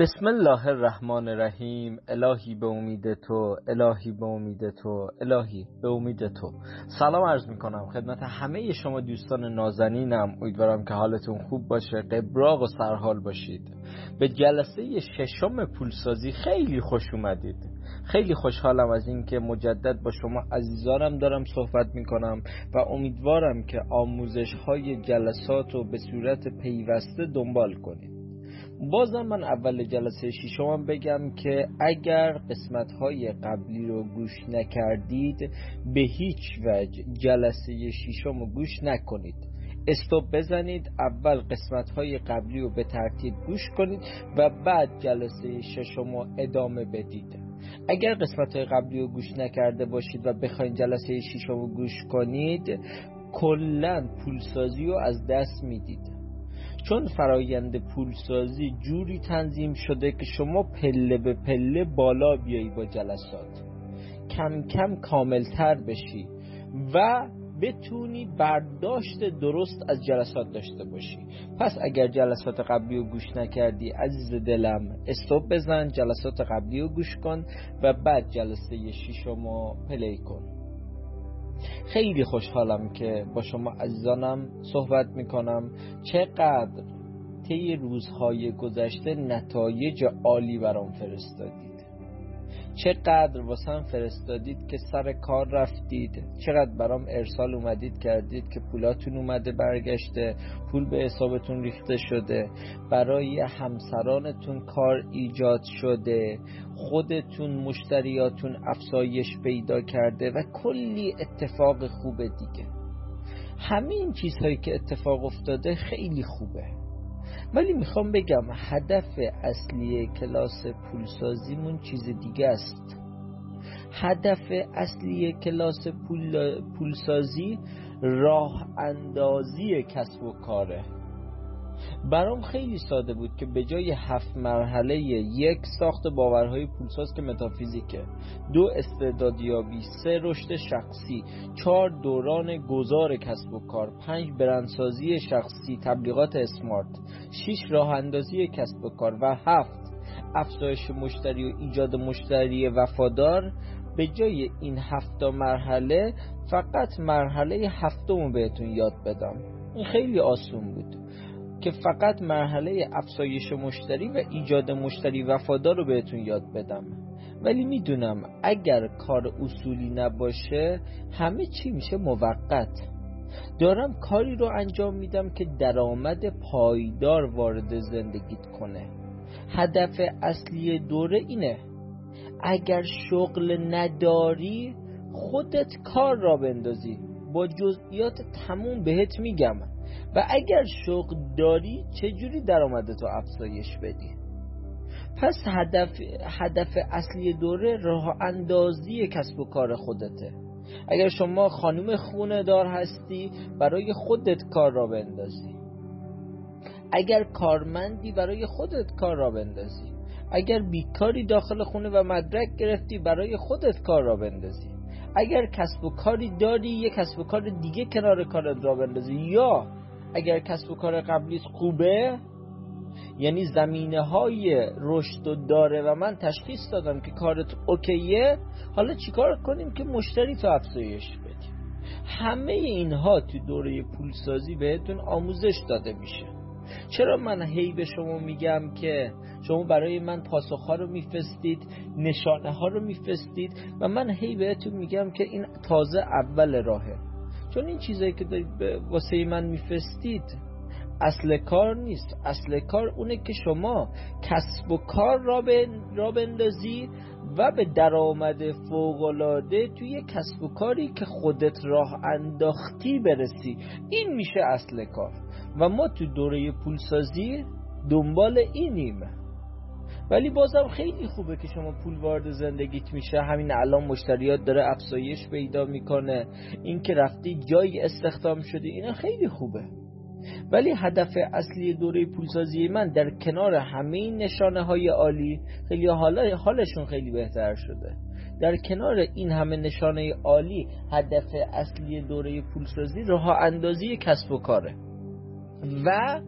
بسم الله الرحمن الرحیم. الهی به امید تو، الهی به امید تو، الهی به امید تو. سلام عرض میکنم خدمت همه شما دوستان نازنینم. امیدوارم که حالتون خوب باشه، قبراق و سرحال باشید. به جلسه ششم پولسازی خیلی خوش اومدید. خیلی خوشحالم از این که مجدد با شما عزیزانم دارم صحبت میکنم و امیدوارم که آموزش های جلسات رو به صورت پیوسته دنبال کنید. بازم من اول جلسه ششم بگم که اگر قسمت‌های قبلی رو گوش نکردید به هیچ وجه جلسه ششم رو گوش نکنید. استاپ بزنید، اول قسمت‌های قبلی رو به ترتیب گوش کنید و بعد جلسه ششم رو ادامه بدید. اگر قسمت‌های قبلی رو گوش نکرده باشید و بخواید جلسه ششم رو گوش کنید، کلاً پولسازی رو از دست میدید. چون فرایند پولسازی جوری تنظیم شده که شما پله به پله بالا بیایی با جلسات، کم کم کاملتر بشی و بتونی برداشت درست از جلسات داشته باشی. پس اگر جلسات قبلی رو گوش نکردی عزیز دلم، استاپ بزن، جلسات قبلی رو گوش کن و بعد جلسه ششم رو پلی کن. خیلی خوشحالم که با شما عزیزانم صحبت میکنم. چقدر طی روزهای گذشته نتایج عالی برام فرستادید، چقدر واسم فرستادید که سر کار رفتید، چقدر برام ارسال اومدید کردید که پولاتون اومده برگشته، پول به حسابتون ریخته شده، برای همسرانتون کار ایجاد شده، خودتون مشتریاتون افزایش پیدا کرده و کلی اتفاق خوب دیگه. همین چیزهایی که اتفاق افتاده خیلی خوبه، ولی میخوام بگم هدف اصلی کلاس پولسازیمون چیز دیگه است. هدف اصلی کلاس پولسازی راه اندازی کسب و کاره. برام خیلی ساده بود که به جای 7 مرحله، 1 ساخت باورهای پولساز که متافیزیکه، 2 استعدادیابی، 3 رشد شخصی، 4 دوران گذار کسب و کار، 5 برندسازی شخصی، تبلیغات اسمارت، 6 راه اندازی کسب و کار و 7 افزایش مشتری و ایجاد مشتری وفادار، به جای این 7 مرحله فقط مرحله 7 بهتون یاد بدم. این خیلی آسون بود که فقط مرحله افزایش مشتری و ایجاد مشتری وفادار رو بهتون یاد بدم. ولی میدونم اگر کار اصولی نباشه همه چی میشه موقت. دارم کاری رو انجام میدم که درآمد پایدار وارد زندگیت کنه. هدف اصلی دوره اینه. اگر شغل نداری خودت کار را بندازی، با جزئیات تموم بهت میگم. و اگر شوق داری چجوری درآمدتو افزایش بدی. پس هدف اصلی دوره راه اندازی کسب و کار خودته. اگر شما خانم خونه دار هستی برای خودت کار را بندازی، اگر کارمندی برای خودت کار را بندازی، اگر بیکاری داخل خونه و مدرک گرفتی برای خودت کار را بندازی، اگر کسب و کاری داری یک کسب و کار دیگه کنار کارت را بندازی، یا اگر کسب و کار قبلیت خوبه، یعنی زمینه های رشد داره و من تشخیص دادم که کارت اوکیه، حالا چیکار کنیم که مشتری تو افزایش بدیم. همه اینها تو دوره پولسازی بهتون آموزش داده میشه. چرا من هی به شما میگم که شما برای من پاسخها رو میفرستید، نشانه ها رو میفرستید و من هی بهتون میگم که این تازه اول راهه؟ چون این چیزایی که دارید واسه من میفرستید اصل کار نیست. اصل کار اونه که شما کسب و کار را بندازی و به درآمد فوق‌العاده توی کسب و کاری که خودت راه انداختی برسی. این میشه اصل کار و ما تو دوره پولسازی دنبال اینیم. ولی بازم خیلی خوبه که شما پول وارد زندگیت میشه. همین الان مشتریات داره افزایش پیدا میکنه، این که رفتی جایی استخدام شدی، اینا خیلی خوبه. ولی هدف اصلی دوره پولسازی من در کنار همه این نشانه های عالی، خیلی حالا حالشون خیلی بهتر شده، در کنار این همه نشانه عالی هدف اصلی دوره پولسازی راه اندازی کسب و کاره و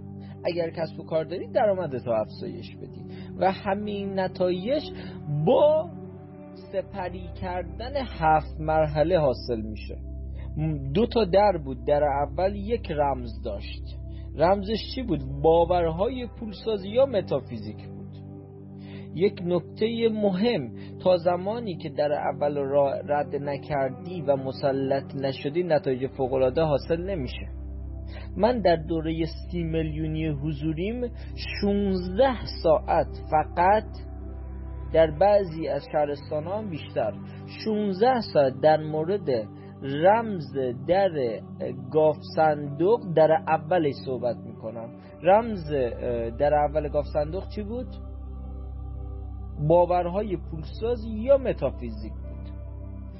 اگر کسب و کار دارید درآمدت رو افزایش بدید و همین نتایج با سپری کردن 7 مرحله حاصل میشه. 2 تا در بود، در اول یک رمز داشت، رمزش چی بود؟ باورهای پولسازی یا متافیزیک بود. یک نکته مهم، تا زمانی که در اول را رد نکردی و مسلط نشدی نتایج فوق‌العاده حاصل نمیشه. من در دوره 30 میلیونی حضوریم 16 ساعت فقط در بعضی از شهرستان‌ها هم بیشتر 16 ساعت در مورد رمز در گاف صندوق در اولش صحبت میکنم. رمز در اول گاف صندوق چی بود؟ باورهای پولسازی یا متافیزیک بود.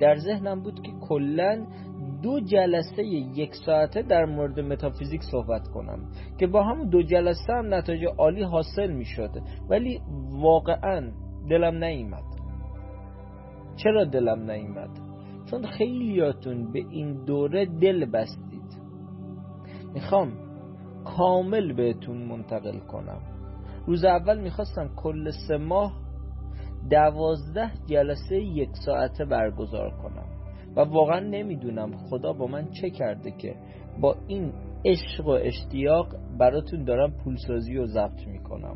در ذهنم بود که کلن 2 جلسه 1 ساعته در مورد متافیزیک صحبت کنم که با همون 2 جلسه هم نتایج عالی حاصل می شد، ولی واقعا دلم نیامد. چرا دلم نیامد؟ چون خیلیاتون به این دوره دل بستید. میخوام کامل بهتون منتقل کنم. روز اول میخواستم کل 3 ماه 12 جلسه 1 ساعته برگزار کنم و واقعا نمیدونم خدا با من چه کرده که با این عشق و اشتیاق براتون دارم پولسازی رو ضبط میکنم.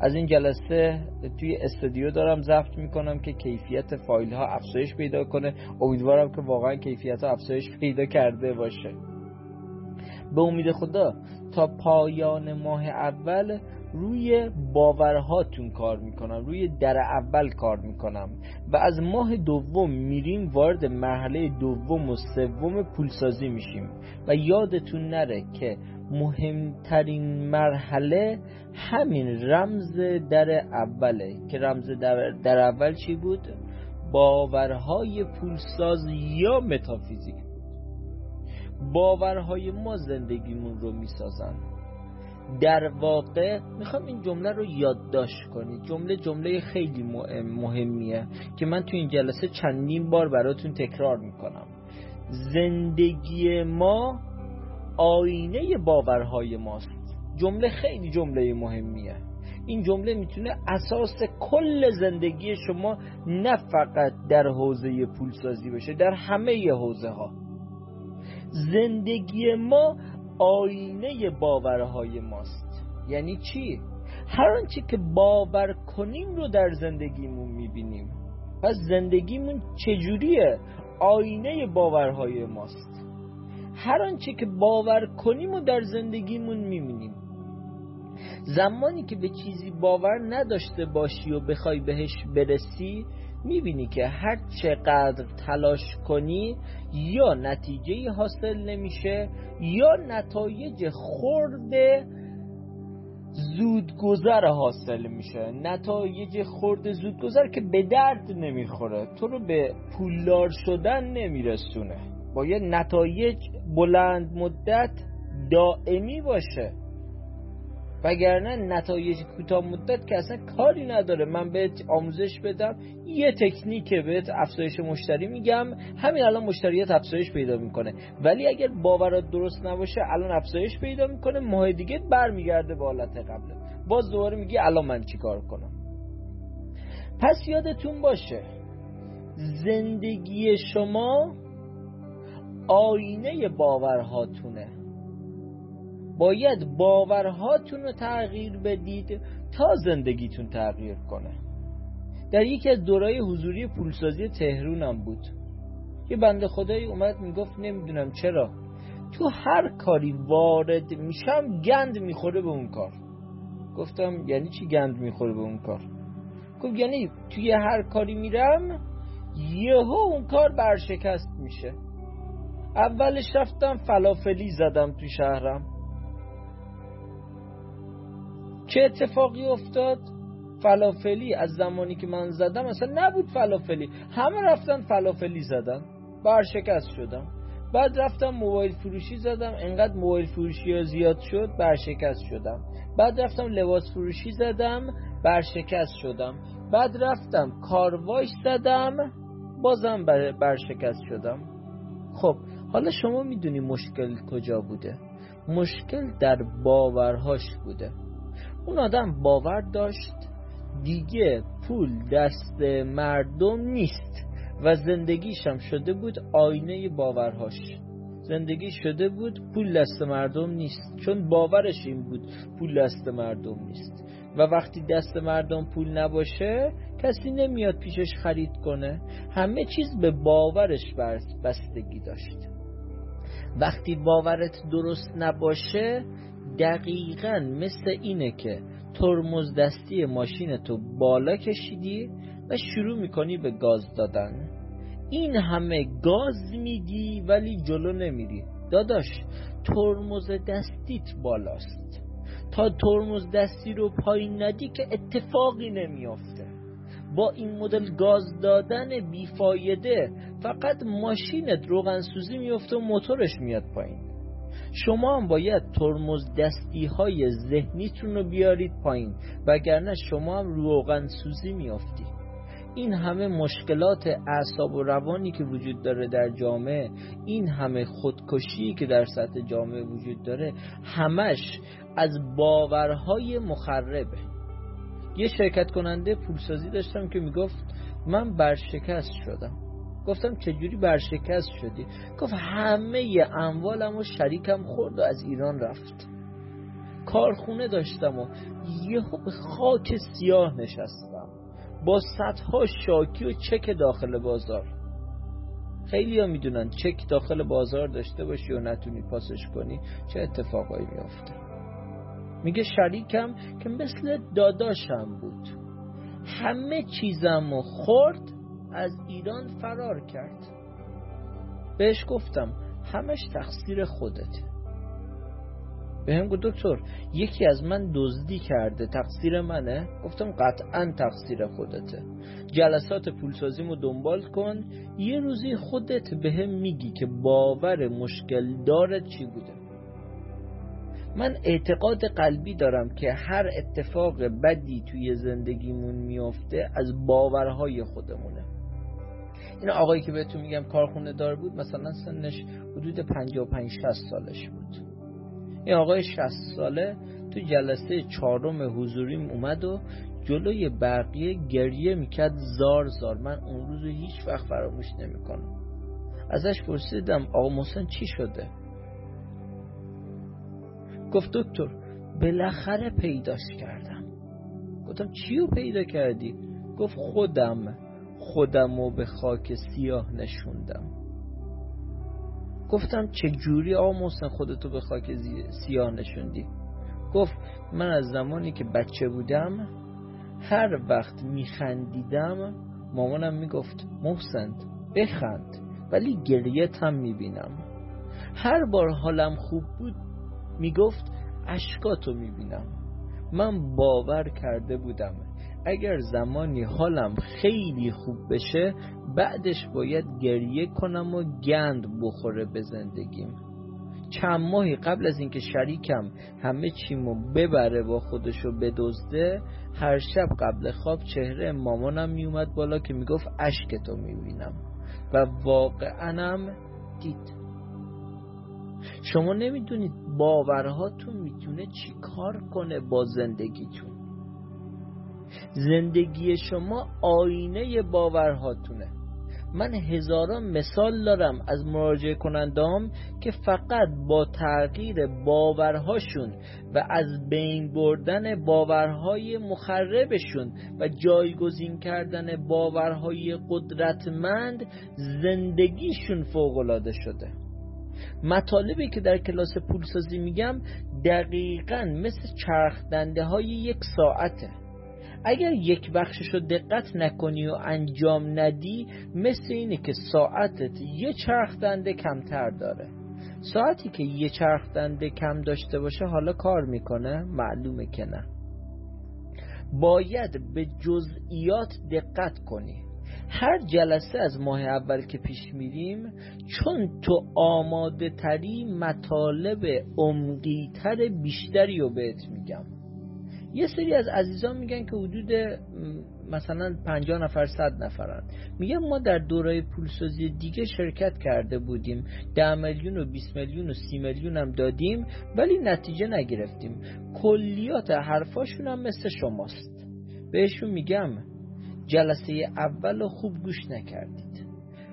از این جلسه توی استودیو دارم ضبط میکنم که کیفیت فایل ها افزایش پیدا کنه. امیدوارم که واقعا کیفیت ها افزایش پیدا کرده باشه. به امید خدا تا پایان ماه اول روی باورهاتون کار میکنم، روی در اول کار میکنم و از ماه دوم میریم وارد مرحله دوم و سوم پولسازی میشیم. و یادتون نره که مهمترین مرحله همین رمز در اوله که رمز در اول چی بود؟ باورهای پولساز یا متافیزیک بود. باورهای ما زندگیمون رو میسازن. در واقع میخوام این جمله رو یادداشت کنید. جمله خیلی مهمیه که من تو این جلسه چندین بار براتون تکرار میکنم. زندگی ما آینه باورهای ماست. جمله خیلی جمله مهمیه. این جمله میتونه اساس کل زندگی شما نه فقط در حوزه پولسازی باشه، در همه حوزه ها. زندگی ما آینه باورهای ماست. یعنی چی؟ هر آنچه که باور کنیم رو در زندگیمون میبینیم. پس زندگیمون چجوریه؟ آینه باورهای ماست. هر آنچه که باور کنیم رو در زندگیمون میبینیم. زمانی که به چیزی باور نداشته باشی و بخوای بهش برسی، میبینی که هر چقدر تلاش کنی یا نتیجه حاصل نمیشه یا نتایج خرد زودگذر حاصل میشه. نتایج خرد زودگذر که به درد نمیخوره، تو رو به پولدار شدن نمیرسونه. باید نتایج بلند مدت دائمی باشه، وگرنه نتایج کوتاه مدت که اصلا کاری نداره. من بهت آموزش بدم، یه تکنیک بهت افزایش مشتری میگم، همین الان مشتریات افزایش پیدا میکنه، ولی اگر باورات درست نباشه الان افزایش پیدا میکنه، ماه دیگه برمیگرده به حالت قبله، باز دوباره میگی الان من چیکار کنم. پس یادتون باشه زندگی شما آینه باورهاتونه. باید باورهاتون رو تغییر بدید تا زندگیتون تغییر کنه. در یکی از دورای حضوری پولسازی تهرونم بود، یه بنده خدایی اومد میگفت نمیدونم چرا تو هر کاری وارد میشم گند میخوره به اون کار. گفتم یعنی چی گند میخوره به اون کار؟ گفت یعنی توی هر کاری میرم یهو اون کار برشکست میشه. اولش رفتم فلافلی زدم تو شهرم. چه اتفاقی افتاد؟ فلافلی از زمانی که من زدم اصلا نبود فلافلی، همه رفتن فلافلی زدن، برشکست شدم. بعد رفتم موبایل فروشی زدم، انقدر موبایل فروشی ها زیاد شد برشکست شدم. بعد رفتم لباس فروشی زدم، برشکست شدم. بعد رفتم کارواش زدم، بازم برشکست شدم. خب حالا شما میدونی مشکل کجا بوده؟ مشکل در باورهاش بوده. اون آدم باور داشت دیگه پول دست مردم نیست و زندگیش هم شده بود آینه باورهاش. زندگی شده بود پول دست مردم نیست، چون باورش این بود پول دست مردم نیست و وقتی دست مردم پول نباشه کسی نمیاد پیشش خرید کنه. همه چیز به باورش بستگی داشت. وقتی باورت درست نباشه دقیقاً مثل اینه که ترمز دستی ماشینتو بالا کشیدی و شروع میکنی به گاز دادن. این همه گاز میدی ولی جلو نمیری. داداش ترمز دستیت بالاست، تا ترمز دستی رو پایین ندی که اتفاقی نمیافته. با این مدل گاز دادن بیفایده فقط ماشینت روغنسوزی میفته و موتورش میاد پایین. شما هم باید ترمز دستی های ذهنیتون رو بیارید پایین، وگرنه شما هم روغنسوزی میافتی. این همه مشکلات اعصاب و روانی که وجود داره در جامعه، این همه خودکشی که در سطح جامعه وجود داره، همش از باورهای مخربه. یه شرکت کننده پولسازی داشتم که میگفت من برشکست شدم. گفتم چجوری برشکست شدی؟ گفت همه اموالم و شریکم خورد و از ایران رفت. کارخونه داشتم و یه خاک سیاه نشستم با صدها شاکی و چک داخل بازار. خیلی ها میدونن چک داخل بازار داشته باشی و نتونی پاسش کنی چه اتفاقایی میافته. میگه شریکم که مثل داداشم بود، همه چیزمو خورد، از ایران فرار کرد. بهش گفتم همش تقصیر خودت. بهم گفت دکتر یکی از من دزدی کرده تقصیر منه؟ گفتم قطعاً تقصیر خودته. جلسات پولسازیمو دنبال کن، یه روزی خودت بهم میگی که باور مشکل داره چی بوده. من اعتقاد قلبی دارم که هر اتفاق بدی توی زندگیمون میفته از باورهای خودمونه. این آقایی که بهتون میگم کارخونه دار بود، مثلا سنش حدود 55-60 سالش بود. این آقای 60 ساله تو جلسه 4م حضوریم اومد و جلوی بقیه گریه میکرد زار زار. من اون روزو هیچ وقت فراموش نمیکنم. ازش پرسیدم آقا محسن چی شده؟ گفت دکتر بالاخره پیداش کردم. گفتم چیو پیدا کردی؟ گفت خودمو به خاک سیاه نشوندم. گفتم چجوری آقا محسن خودتو به خاک سیاه نشوندی؟ گفت من از زمانی که بچه بودم هر وقت میخندیدم مامانم میگفت محسن بخند، ولی گریت هم میبینم. هر بار حالم خوب بود میگفت اشکاتو میبینم. من باور کرده بودم اگر زمانی حالم خیلی خوب بشه بعدش باید گریه کنم و گند بخوره به زندگیم. چند ماهی قبل از اینکه شریکم همه چیمو ببره با خودشو بدزده، هر شب قبل خواب چهره مامانم میومد بالا که میگفت اشکتو میبینم و واقعاًم دید. شما نمیدونید باورهاتون میتونه چی کار کنه با زندگیتون. زندگی شما آینه باورهاتونه. من هزاران مثال دارم از مراجعه کنندهام که فقط با تغییر باورهاشون و از بین بردن باورهای مخربشون و جایگزین کردن باورهای قدرتمند زندگیشون فوق‌العاده شده. مطالبی که در کلاس پولسازی میگم دقیقاً مثل چرخ دنده های یک ساعته. اگر یک بخشش رو دقت نکنی و انجام ندی مثل اینه که ساعتت یه چرخ دنده کمتر داره. ساعتی که یه چرخ دنده کم داشته باشه حالا کار میکنه؟ معلومه که نه. باید به جزئیات دقت کنی. هر جلسه از ماه اول که پیش میریم چون تو آماده تری مطالب عمقی تر بیشتری رو بهت میگم. یه سری از عزیزان میگن که حدود مثلا 50 نفر 100 نفرن، میگن ما در دورای پولسازی دیگه شرکت کرده بودیم، 10 میلیون و 20 میلیون و 30 میلیون هم دادیم ولی نتیجه نگرفتیم. کلیات حرفاشون هم مثل شماست. بهشون میگم جلسه اول خوب گوش نکردید.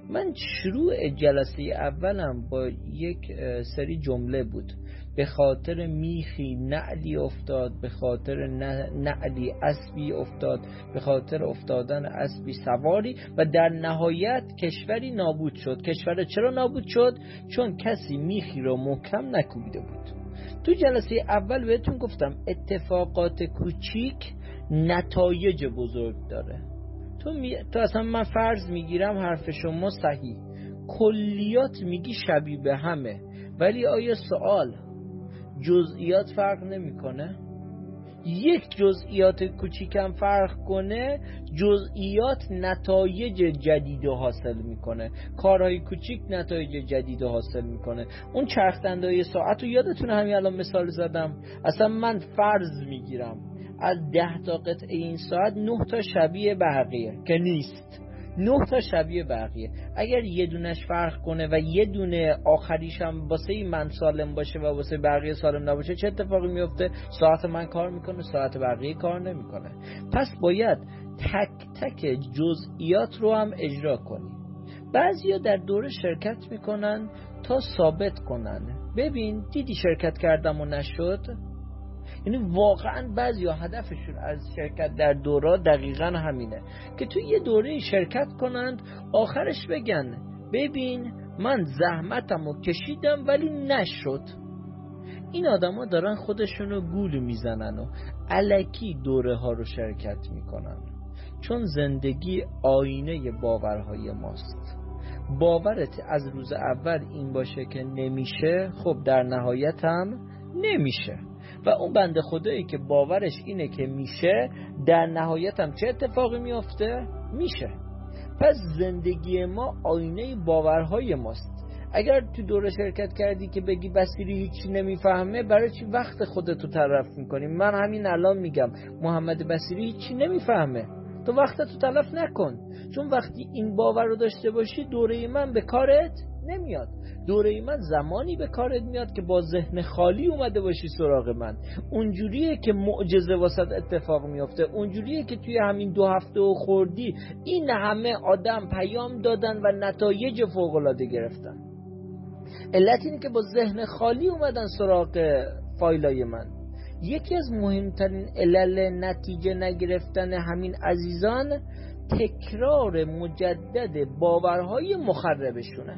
من شروع جلسه اولم با یک سری جمله بود: به خاطر میخی نعلی افتاد، به خاطر نعلی اسبی افتاد، به خاطر افتادن اسبی سواری، و در نهایت کشوری نابود شد. کشور چرا نابود شد؟ چون کسی میخی رو محکم نکوبیده بود. تو جلسه اول بهتون گفتم اتفاقات کوچیک نتایج بزرگ داره. تو اصلا من فرض میگیرم حرف شما صحیح، کلیات میگی شبیه به همه، ولی آیا سوال جزئیات فرق نمیکنه؟ یک جزئیات کوچیکم فرق کنه، جزئیات نتایج جدید حاصل میکنه، کارهای کوچیک نتایج جدید حاصل میکنه. اون چرخ دنده‌ی ساعت رو یادتونه همین الان مثال زدم. اصلا من فرض میگیرم از 10 تا قطعه این ساعت 9 تا شبیه بقیه که نیست، 9 تا شبیه بقیه. اگر یه دونش فرق کنه و یه دونه آخریش هم واسه من سالم باشه و واسه بقیه سالم نباشه، چه اتفاقی میفته؟ ساعت من کار میکنه، ساعت بقیه کار نمیکنه. پس باید تک تک جزئیات رو هم اجرا کنی. بعضیا در دوره شرکت میکنن تا ثابت کنن. ببین دیدی شرکت کردم و نشد. یعنی واقعا بعضی هدفشون از شرکت در دورا دقیقا همینه که تو یه دوره شرکت کنند، آخرش بگن ببین من زحمتمو کشیدم ولی نشد. این آدما دارن خودشونو گول میزنن و الکی دوره ها رو شرکت میکنن، چون زندگی آینه باورهای ماست. باورت از روز اول این باشه که نمیشه، خب در نهایت هم نمیشه، و اون بنده خدایی که باورش اینه که میشه، در نهایت هم چه اتفاقی میفته؟ میشه. پس زندگی ما آینه باورهای ماست. اگر تو دوره شرکت کردی که بگی بسیری هیچی نمیفهمه، برای چی وقت خودتو تلف میکنی؟ من همین الان میگم محمد بسیری هیچی نمیفهمه، تو وقتتو تلف نکن، چون وقتی این باور رو داشته باشی دوره من به کارت نمیاد. دوره من زمانی به کارت میاد که با ذهن خالی اومده باشی سراغ من. اونجوریه که معجزه واسط اتفاق میفته، اونجوریه که توی همین 2 هفته و خوردی این همه آدم پیام دادن و نتایج فوق‌العاده گرفتن. علت اینه که با ذهن خالی اومدن سراغ فایلای من. یکی از مهمترین علل نتیجه نگرفتن همین عزیزان، تکرار مجدد باورهای مخربشونه.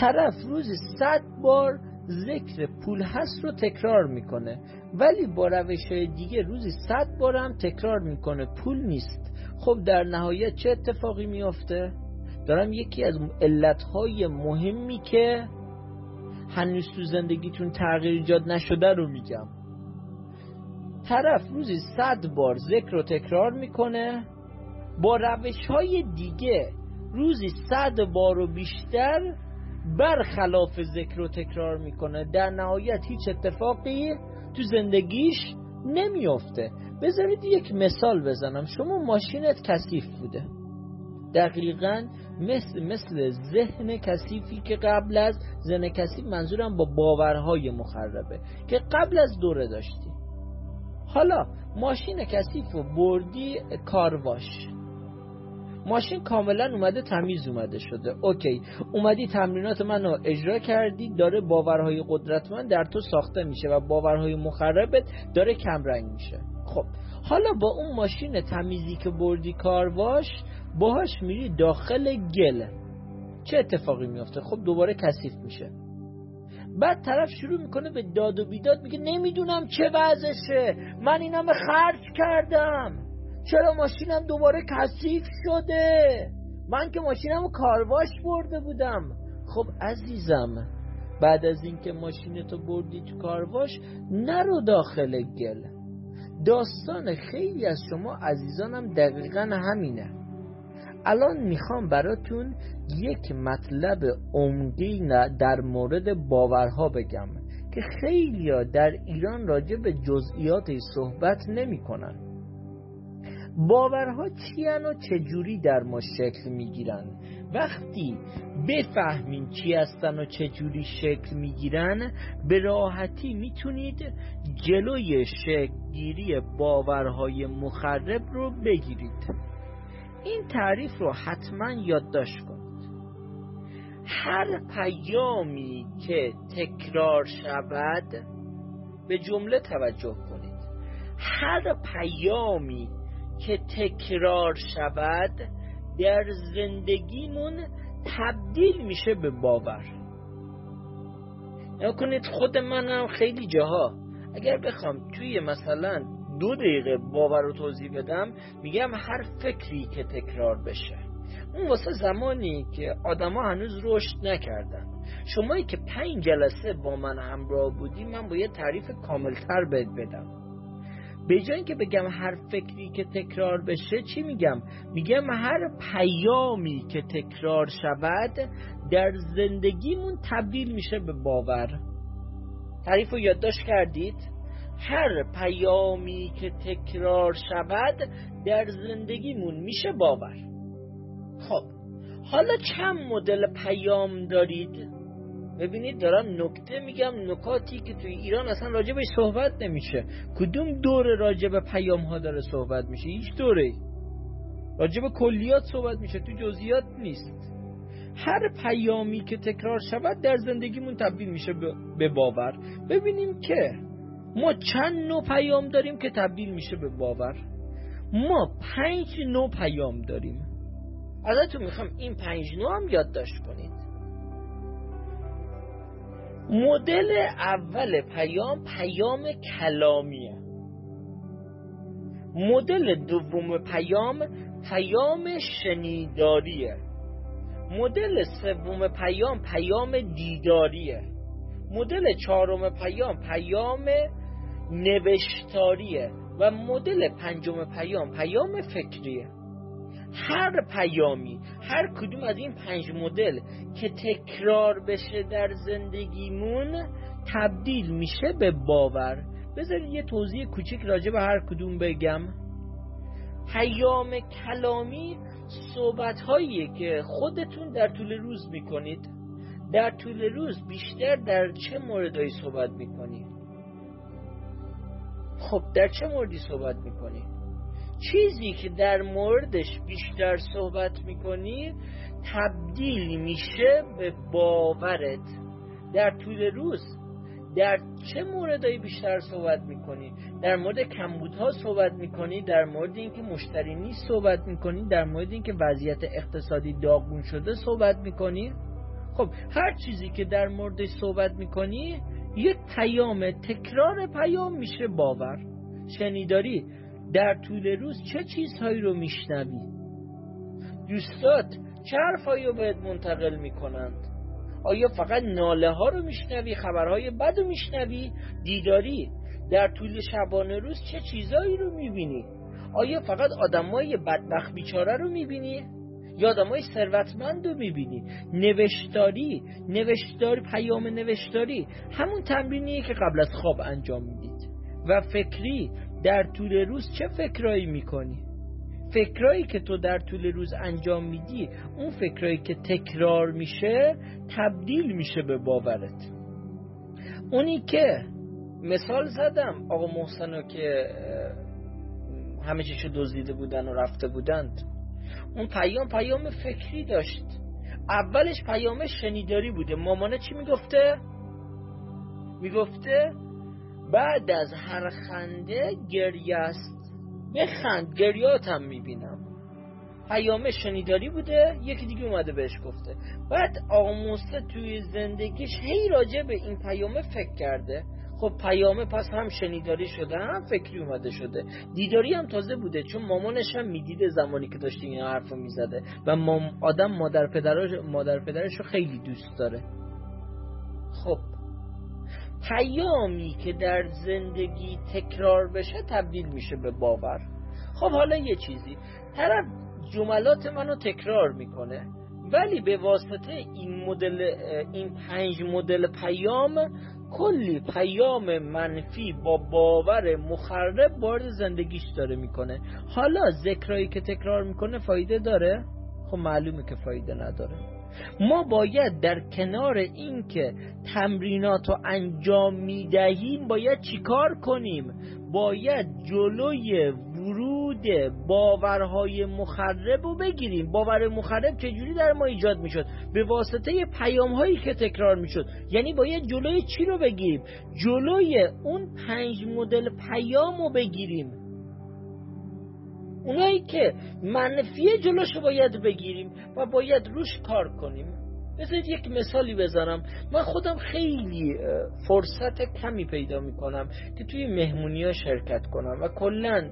طرف روزی 100 بار ذکر پول هست رو تکرار میکنه، ولی با روش دیگه روزی 100 بار هم تکرار میکنه پول نیست. خب در نهایت چه اتفاقی میافته؟ دارم یکی از علتهای مهمی که هنوز تو زندگیتون تغییر ایجاد نشده رو میگم. طرف روزی 100 بار ذکر رو تکرار میکنه، با روشهای دیگه روزی 100 بار و بیشتر برخلاف ذکر رو تکرار میکنه. در نهایت هیچ اتفاقی تو زندگیش نمیفته. بذارید یک مثال بزنم. شما ماشینت کثیف بوده، دقیقاً مثل ذهن کثیفی که قبل از ذهن کثیف، منظورم با باورهای مخربه که قبل از دوره داشتی. حالا ماشین کثیف رو بردی کارواش، ماشین کاملا اومده تمیز اومده شده، اوکی، اومدی تمرینات منو اجرا کردی، داره باورهای قدرتمند در تو ساخته میشه و باورهای مخربت داره کمرنگ میشه. خب حالا با اون ماشین تمیزی که بردی کارواش باهاش میری داخل گل، چه اتفاقی میفته؟ خب دوباره کثیف میشه. بعد طرف شروع میکنه به داد و بیداد، میگه نمیدونم چه وضعشه، من این همه خرج کردم چرا ماشینم دوباره کثیف شده، من که ماشینمو کارواش برده بودم. خب عزیزم، بعد از اینکه ماشینتو بردی تو کارواش، نرو داخل گل. داستان خیلی از شما عزیزانم دقیقاً همینه. الان میخوام براتون یک مطلب عمقی در مورد باورها بگم که خیلیا در ایران راجع به جزئیاتش صحبت نمی‌کنن. باورها چیان و چجوری در ما شکل میگیرن؟ وقتی بفهمین چی هستن و چجوری شکل میگیرن، به راحتی میتونید جلوی شکل گیری باورهای مخرب رو بگیرید. این تعریف رو حتما یادداشت کنید. هر پیامی که تکرار شود، به جمله توجه کنید، هر پیامی که تکرار شود در زندگیمون تبدیل میشه به باور. نگاه کنید، خود منم خیلی جاها اگر بخوام توی مثلا 2 دقیقه باور رو توضیح بدم، میگم هر فکری که تکرار بشه. اون واسه زمانی که آدم ها هنوز رشد نکردن. شمایی که 5 جلسه با من همراه بودی، من با یه تعریف کاملتر بهت بدم. به جای اینکه بگم هر فکری که تکرار بشه، چی میگم؟ میگم هر پیامی که تکرار شود در زندگیمون تبدیل میشه به باور. تعریف رو یادداشت کردید؟ هر پیامی که تکرار شود در زندگیمون میشه باور. خب حالا چند مدل پیام دارید؟ ببینید دارم نکته میگم، نکاتی که توی ایران اصلا راجبش صحبت نمیشه. کدوم دوره راجب پیام ها داره صحبت میشه؟ هیچ دوره. راجب کلیات صحبت میشه، تو جزئیات نیست. هر پیامی که تکرار شود در زندگیمون تبدیل میشه به باور. ببینیم که ما چند نوع پیام داریم که تبدیل میشه به باور. ما 5 نوع پیام داریم. ازتون میخوام این 5 نوع هم یادداشت کنید. مدل اول پیام، پیام کلامیه. مدل دوم پیام، پیام شنیداریه. مدل سوم پیام، پیام دیداریه. مدل چهارم پیام، پیام نوشتاریه. و مدل پنجم پیام، پیام فکریه. هر پیامی، هر کدوم از این 5 مدل که تکرار بشه در زندگیمون تبدیل میشه به باور. بذارید یه توضیح کوچیک راجع به هر کدوم بگم. پیام کلامی صحبت‌هایی که خودتون در طول روز میکنید. در طول روز بیشتر در چه موردهایی صحبت میکنید؟ خب در چه موردی صحبت میکنید؟ چیزی که در موردش بیشتر صحبت میکنی تبدیل میشه به باورت. در طول روز در چه موردهایی بیشتر صحبت میکنی؟ در مورد کمبودها صحبت میکنی، در مورد اینکه مشتری نیست صحبت میکنی، در مورد اینکه وضعیت اقتصادی داغون شده صحبت میکنی. خب هر چیزی که در موردش صحبت میکنی یک پیام، تکرار پیام میشه باور. شنیداری، در طول روز چه چیزهایی رو میشنوی؟ دوستات چه حرفایی رو بهت منتقل میکنند؟ آیا فقط ناله ها رو میشنوی؟ خبرهای بد رو میشنوی؟ دیداری، در طول شبانه روز چه چیزهایی رو میبینی؟ آیا فقط آدمای بدبخت بیچاره رو میبینی؟ یا آدمای ثروتمند رو میبینی؟ نوشتاری، پیام نوشتاری همون تمرینیه که قبل از خواب انجام میدید. و فکری، در طول روز چه فکرایی میکنی؟ فکرایی که تو در طول روز انجام میدی، اون فکرایی که تکرار میشه تبدیل میشه به باورت. اونی که مثال زدم، آقا محسن که همه چیشو دزدیده بودن و رفته بودند، اون پیام فکری داشت. اولش پیام شنیداری بوده. مامانه چی میگفته؟ میگفته بعد از هر خنده گریه است. بخند گریاتم میبینم. پیام شنیداری بوده. یکی دیگه اومده بهش گفته. بعد آموسته توی زندگیش هی راجع به این پیام فکر کرده. خب پیام پس هم شنیداری شده، هم فکری اومده شده. دیداری هم تازه بوده، چون مامانش هم میدیده زمانی که داشته این حرف رو میزده و آدم مادر پدرش رو خیلی دوست داره. خب پیامی که در زندگی تکرار بشه تبدیل میشه به باور. خب حالا یه چیزی، طرف جملات منو تکرار میکنه، ولی به واسطه این 5 مدل پیام کلی پیام منفی با باور مخرب وارد زندگیش داره میکنه. حالا ذکرایی که تکرار میکنه فایده داره؟ خب معلومه که فایده نداره. ما باید در کنار این که تمریناتو انجام میدهیم باید چیکار کنیم؟ باید جلوی ورود باورهای مخرب رو بگیریم. باور مخرب چجوری در ما ایجاد میشد؟ به واسطه پیامهایی که تکرار میشد. یعنی باید جلوی چی رو بگیریم؟ جلوی اون 5 مدل پیام رو بگیریم، اونایی که منفیه جلوش رو باید بگیریم و باید روش کار کنیم. بذارید یک مثالی بزنم. من خودم خیلی فرصت کمی پیدا میکنم که توی مهمونی ها شرکت کنم و کلاً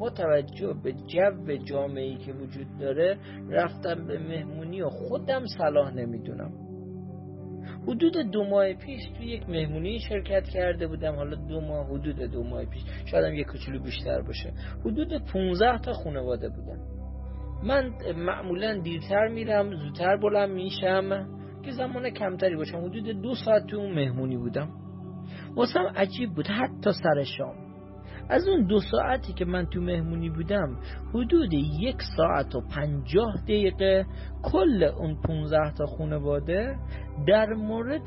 با توجه به جو جامعه‌ای که وجود داره رفتم به مهمونی و خودم صلاح نمیدونم. حدود 2 ماه پیش توی یک مهمونی شرکت کرده بودم. حالا 2 ماه، حدود 2 ماه پیش، شاید هم یک کوچولو بیشتر باشه، حدود 15 تا خانواده بودن. من معمولا دیرتر میرم، زودتر بلند میشم که زمان کمتری باشم. حدود 2 ساعت تو اون مهمونی بودم. واسم عجیب بود. حتی سر شام از اون 2 ساعتی که من تو مهمونی بودم حدود 1 ساعت و 50 دقیقه کل اون 15 تا خانواده در مورد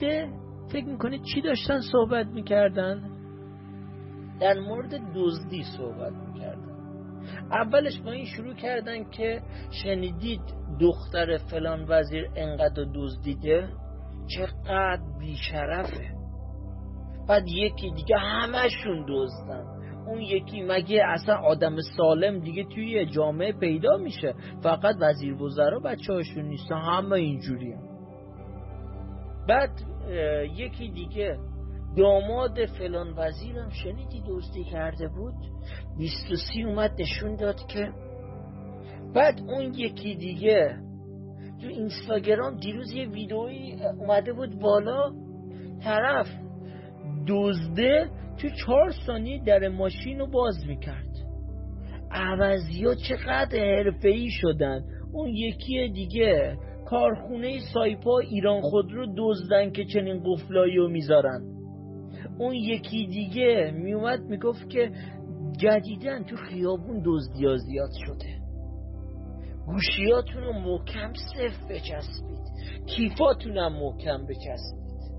فکر میکنه چی داشتن صحبت میکردن؟ در مورد دزدی صحبت میکردن. اولش با این شروع کردن که شنیدید دختر فلان وزیر انقدر دزدیده، چقدر بیشرفه. بعد یکی دیگه همشون دزدن، اون یکی مگه اصلا آدم سالم دیگه توی جامعه پیدا میشه؟ فقط وزیر وزرا بچه هاشون نیستن، همه اینجوری هم. بعد یکی دیگه داماد فلان وزیرم شنیدی دزدی کرده بود، 20 و 30 اومد نشون داد که. بعد اون یکی دیگه تو اینستاگرام دیروز یه ویدئویی اومده بود بالا، طرف دزده تو 4 ثانیه در ماشین رو باز میکرد. عوضی ها چقدر حرفه‌ای شدن. اون یکی دیگه کارخونه سایپا ایران خودرو دزدن که چنین قفلایی رو میذارن. اون یکی دیگه میومد میگفت که جدیدن تو خیابون دزدیا زیاد شده، گوشیاتون رو محکم صفر بچسبید، کیفاتون هم محکم بچسبید.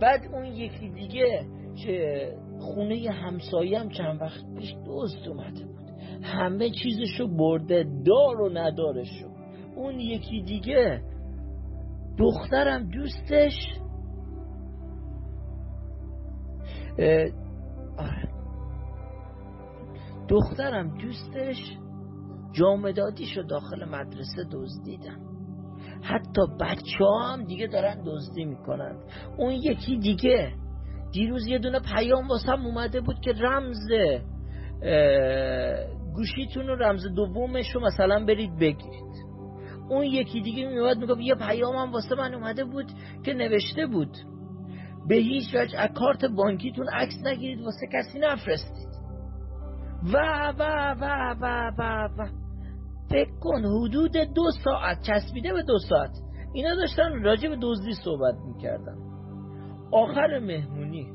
بعد اون یکی دیگه که خونه همسایه هم چند وقت پیش دزد اومده بود، همه چیزشو برده، دار و ندارشو. اون یکی دیگه دخترم دوستش جامدادیشو داخل مدرسه دزدیدن. حتی بچه ها هم دیگه دارن دزدی میکنن. اون یکی دیگه دیروز یه دونه پیام واسم اومده بود که رمز گوشیتون رو، رمز دومش رو مثلا برید بگیرید. اون یکی دیگه میومد میگفت، یه پیام هم واسه من اومده بود که نوشته بود به هیچ وجه از کارت بانکیتون عکس نگیرید، واسه کسی نفرستید. و و و و و و فکر کن حدود 2 ساعت چسبیده به 2 ساعت اینا داشتن راجع به دزدی صحبت میکردن. آخر مهمونی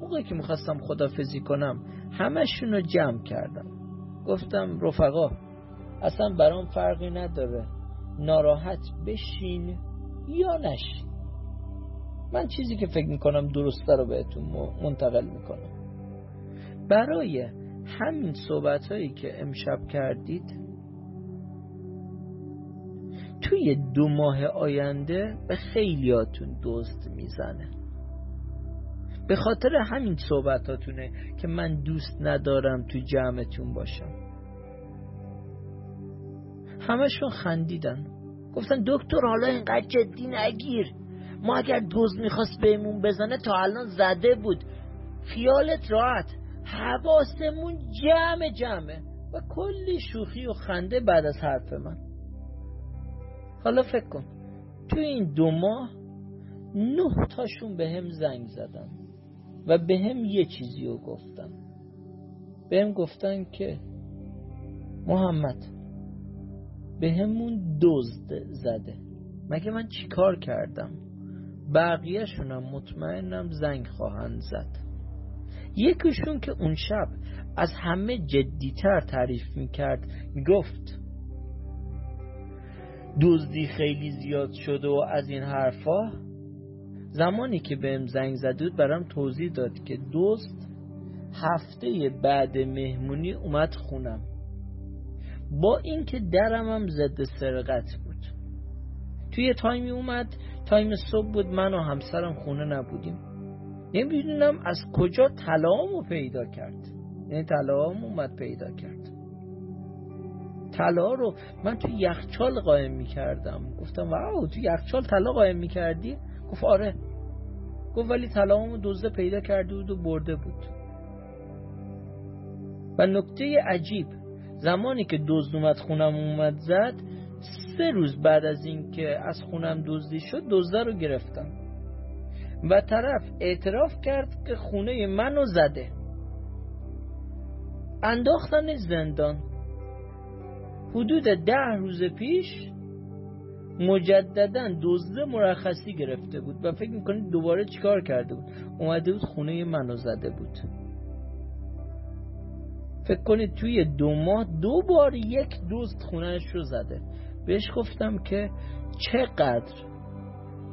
موقعی که میخواستم خدافزی کنم همشون رو جمع کردم، گفتم رفقا اصلا برام فرقی نداره ناراحت بشین یا نشین، من چیزی که فکر میکنم درسته رو بهتون منتقل میکنم. برای همین صحبت هایی که امشب کردید توی 2 ماه آینده به خیلیاتون دزد میزنه. به خاطر همین صحبت هاتونه که من دوست ندارم تو جمعتون باشم. همشون خندیدن، گفتن دکتر حالا اینقدر جدی نگیر، ما اگر دزد میخواست بهمون بزنه تا الان زده بود، خیالت راحت، حواسمون جمعه. و کلی شوخی و خنده بعد از حرف من. حالا فکر کن تو این 2 ماه 9 تاشون به هم زنگ زدن و به هم یه چیزی رو گفتن. به هم گفتن که محمد به همون دزد زده. مگه من چیکار کردم؟ بقیه شونم مطمئنم زنگ خواهند زد. یکیشون که اون شب از همه جدیتر تعریف میکرد گفت دزدی خیلی زیاد شده و از این حرفا. زمانی که بهم زنگ زد بود برام توضیح داد که دزد هفته بعد مهمونی اومد خونم، با اینکه درمم ضد سرقت بود. توی یه تایمی اومد، تایم صبح بود، من و همسرم خونه نبودیم. نمیدونم از کجا طلامو پیدا کرد، یعنی طلام اومد پیدا کرد. طلا رو من تو یخچال قایم میکردم. گفتم واو تو یخچال طلا قایم میکردی؟ گفت آره. گفت ولی طلامو دزده پیدا کرده بود و برده بود. و نکته عجیب، زمانی که دزد اومد خونم اومد زد، 3 روز بعد از این که از خونم دزدی شد دزده رو گرفتم و طرف اعتراف کرد که خونه منو زده، انداختن زندان. حدود 10 روز پیش مجدداً دزده مرخصی گرفته بود و فکر میکنید دوباره چیکار کرده بود؟ اومده بود خونه منو زده بود. فکر کنید توی 2 ماه 2 بار یک دزد خونهش رو زده. بهش گفتم که چقدر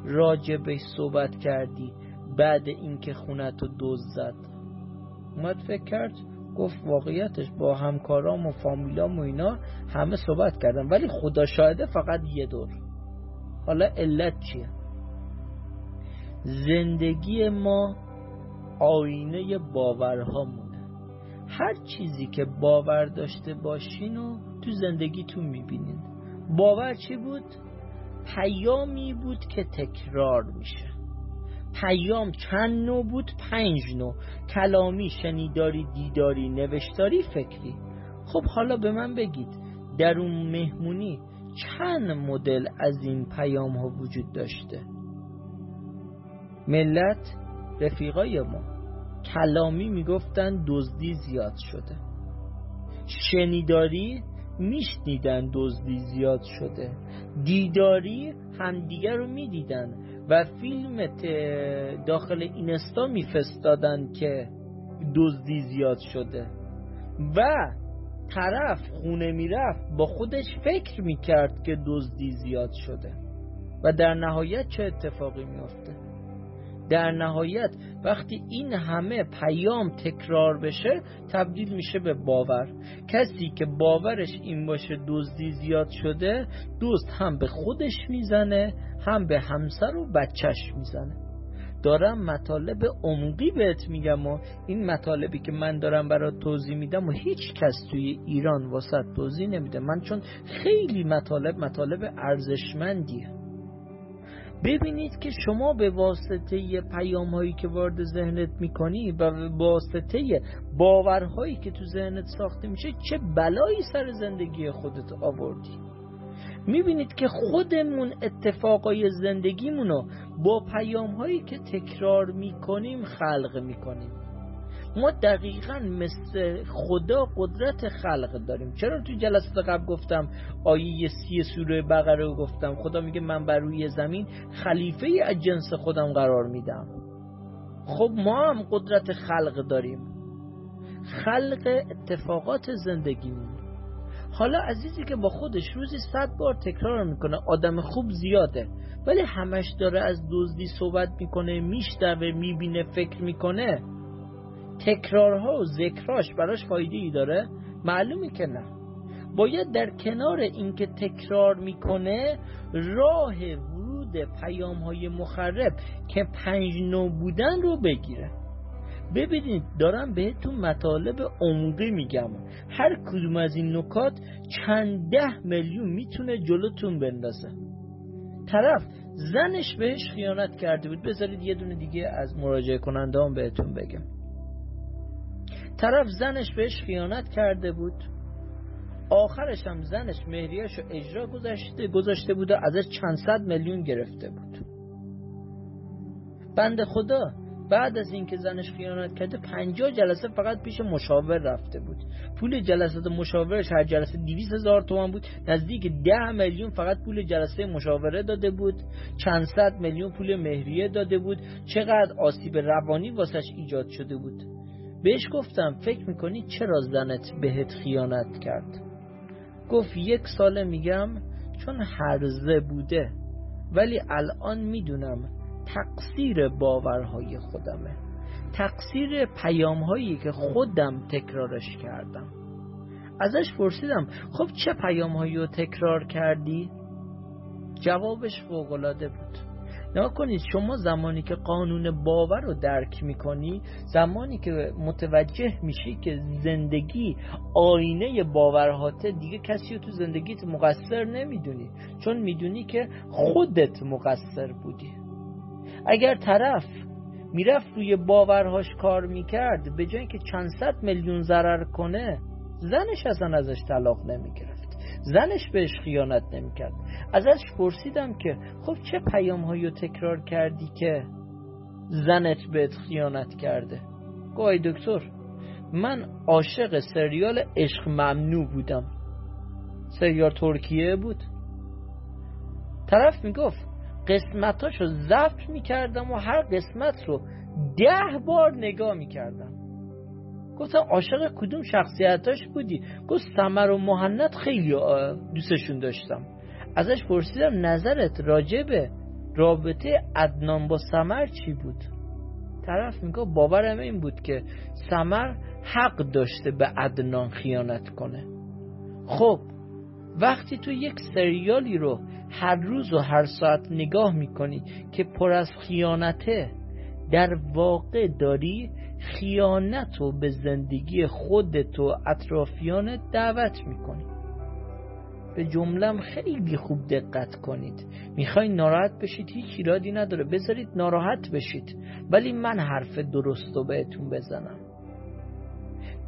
راجبش صحبت کردی بعد اینکه خونت رو دزد زد؟ اومد فکر کرد، گفت واقعیتش با همکارام و فامیلام و اینا همه صحبت کردم، ولی خدا شاهده فقط یه دور. حالا علت چیه؟ زندگی ما آینه باورهامونه. هر چیزی که باور داشته باشین و تو زندگیتون میبینین. باور چی بود؟ پیامی بود که تکرار میشه. پیام چند نوع بود؟ 5 نوع: کلامی، شنیداری، دیداری، نوشتاری، فکری. خب حالا به من بگید در اون مهمونی چند مدل از این پیام ها وجود داشته؟ ملت، رفیقای ما، کلامی میگفتن دزدی زیاد شده. شنیداری میشنیدن دزدی زیاد شده. دیداری همدیگر رو میدیدن و فیلم داخل اینستا میفرستادن که دزدی زیاد شده. و طرف خونه میرفت با خودش فکر میکرد که دزدی زیاد شده. و در نهایت چه اتفاقی میفته؟ در نهایت وقتی این همه پیام تکرار بشه تبدیل میشه به باور. کسی که باورش این باشه دزدی زیاد شده، دزد هم به خودش میزنه، هم به همسر و بچهش میزنه. دارم مطالب عمقی بهت میگم و این مطالبی که من دارم برات توضیح میدم و هیچ کس توی ایران واسط توضیح نمیده، من چون خیلی مطالب ارزشمندیه. ببینید که شما به واسطه پیام هایی که وارد ذهنت میکنی و به واسطه باورهایی که تو ذهنت ساخته میشه چه بلایی سر زندگی خودت آوردی. میبینید که خودمون اتفاقای زندگیمونو با پیام هایی که تکرار میکنیم خلق میکنیم. ما دقیقاً مثل خدا قدرت خلق داریم. چرا تو جلسه قبل گفتم آیه 30 سوره بقره رو گفتم، خدا میگه من بر روی زمین خلیفه از جنس خودم قرار میدم. خب ما هم قدرت خلق داریم، خلق اتفاقات زندگیمون. حالا عزیزی که با خودش روزی 100 بار تکرار میکنه آدم خوب زیاده، ولی همش داره از دزدی صحبت میکنه، میشنوه، میبینه، فکر میکنه، تکرارها و ذکراش براش فایده ای داره؟ معلومه که نه. باید در کنار اینکه تکرار میکنه، راه ورود پیام های مخرب که 5 نوع بودن رو بگیره. ببینید دارم بهتون مطالب عمقی میگم. هر کدوم از این نکات چند 10 میلیون میتونه جلوتون بندازه. طرف زنش بهش خیانت کرده بود. بذارید یه دونه دیگه از مراجعه کننده هم بهتون بگم. طرف زنش بهش خیانت کرده بود، آخرش هم زنش مهریه‌شو اجرا گذاشته بود و ازش چند صد میلیون گرفته بود. بنده خدا بعد از اینکه زنش خیانت کرده 50 جلسه فقط پیش مشاور رفته بود. پول جلسات مشاورش هر جلسه 200,000 تومان بود. نزدیک 10 میلیون فقط پول جلسه مشاوره داده بود. چند صد میلیون پول مهریه داده بود. چقدر آسیب روانی واسش ایجاد شده بود. بهش گفتم فکر میکنی چرا زنت بهت خیانت کرد؟ گفت 1 ساله میگم چون هرزه بوده، ولی الان میدونم تقصیر باورهای خودمه، تقصیر پیامهایی که خودم تکرارش کردم. ازش پرسیدم خب چه پیامهایی رو تکرار کردی؟ جوابش فوق‌العاده بود. نگاه کنید، شما زمانی که قانون باور رو درک میکنی، زمانی که متوجه میشی که زندگی آینه باورهات، دیگه کسی رو تو زندگیت مقصر نمیدونی، چون میدونی که خودت مقصر بودی. اگر طرف میرفت روی باورهاش کار میکرد، به جای که چند صد میلیون ضرر کنه، زنش اصلا ازش طلاق نمیگرفت، زنش بهش خیانت نمیکرد. ازش پرسیدم که خب چه پیامهایی رو تکرار کردی که زنت بهت خیانت کرده؟ گوی دکتر من عاشق سریال عشق ممنوع بودم، سریال ترکیه بود. طرف میگفت قسمتاشو ضبط میکردم و هر قسمت رو 10 بار نگاه میکردم. گفتم عاشق کدوم شخصیتاش بودی؟ گفت سمر و مهند خیلی دوستشون داشتم. ازش پرسیدم نظرت راجبه رابطه عدنان با سمر چی بود؟ طرف میگه باورم این بود که سمر حق داشته به عدنان خیانت کنه. خب وقتی تو یک سریالی رو هر روز و هر ساعت نگاه میکنی که پر از خیانته، در واقع داری خیانت رو به زندگی خودت و اطرافیانت دعوت میکنی. به جملم خیلی خوب دقت کنید. میخواین ناراحت بشید، هیچ ایرادی نداره، بذارید ناراحت بشید، ولی من حرف درست رو بهتون بزنم.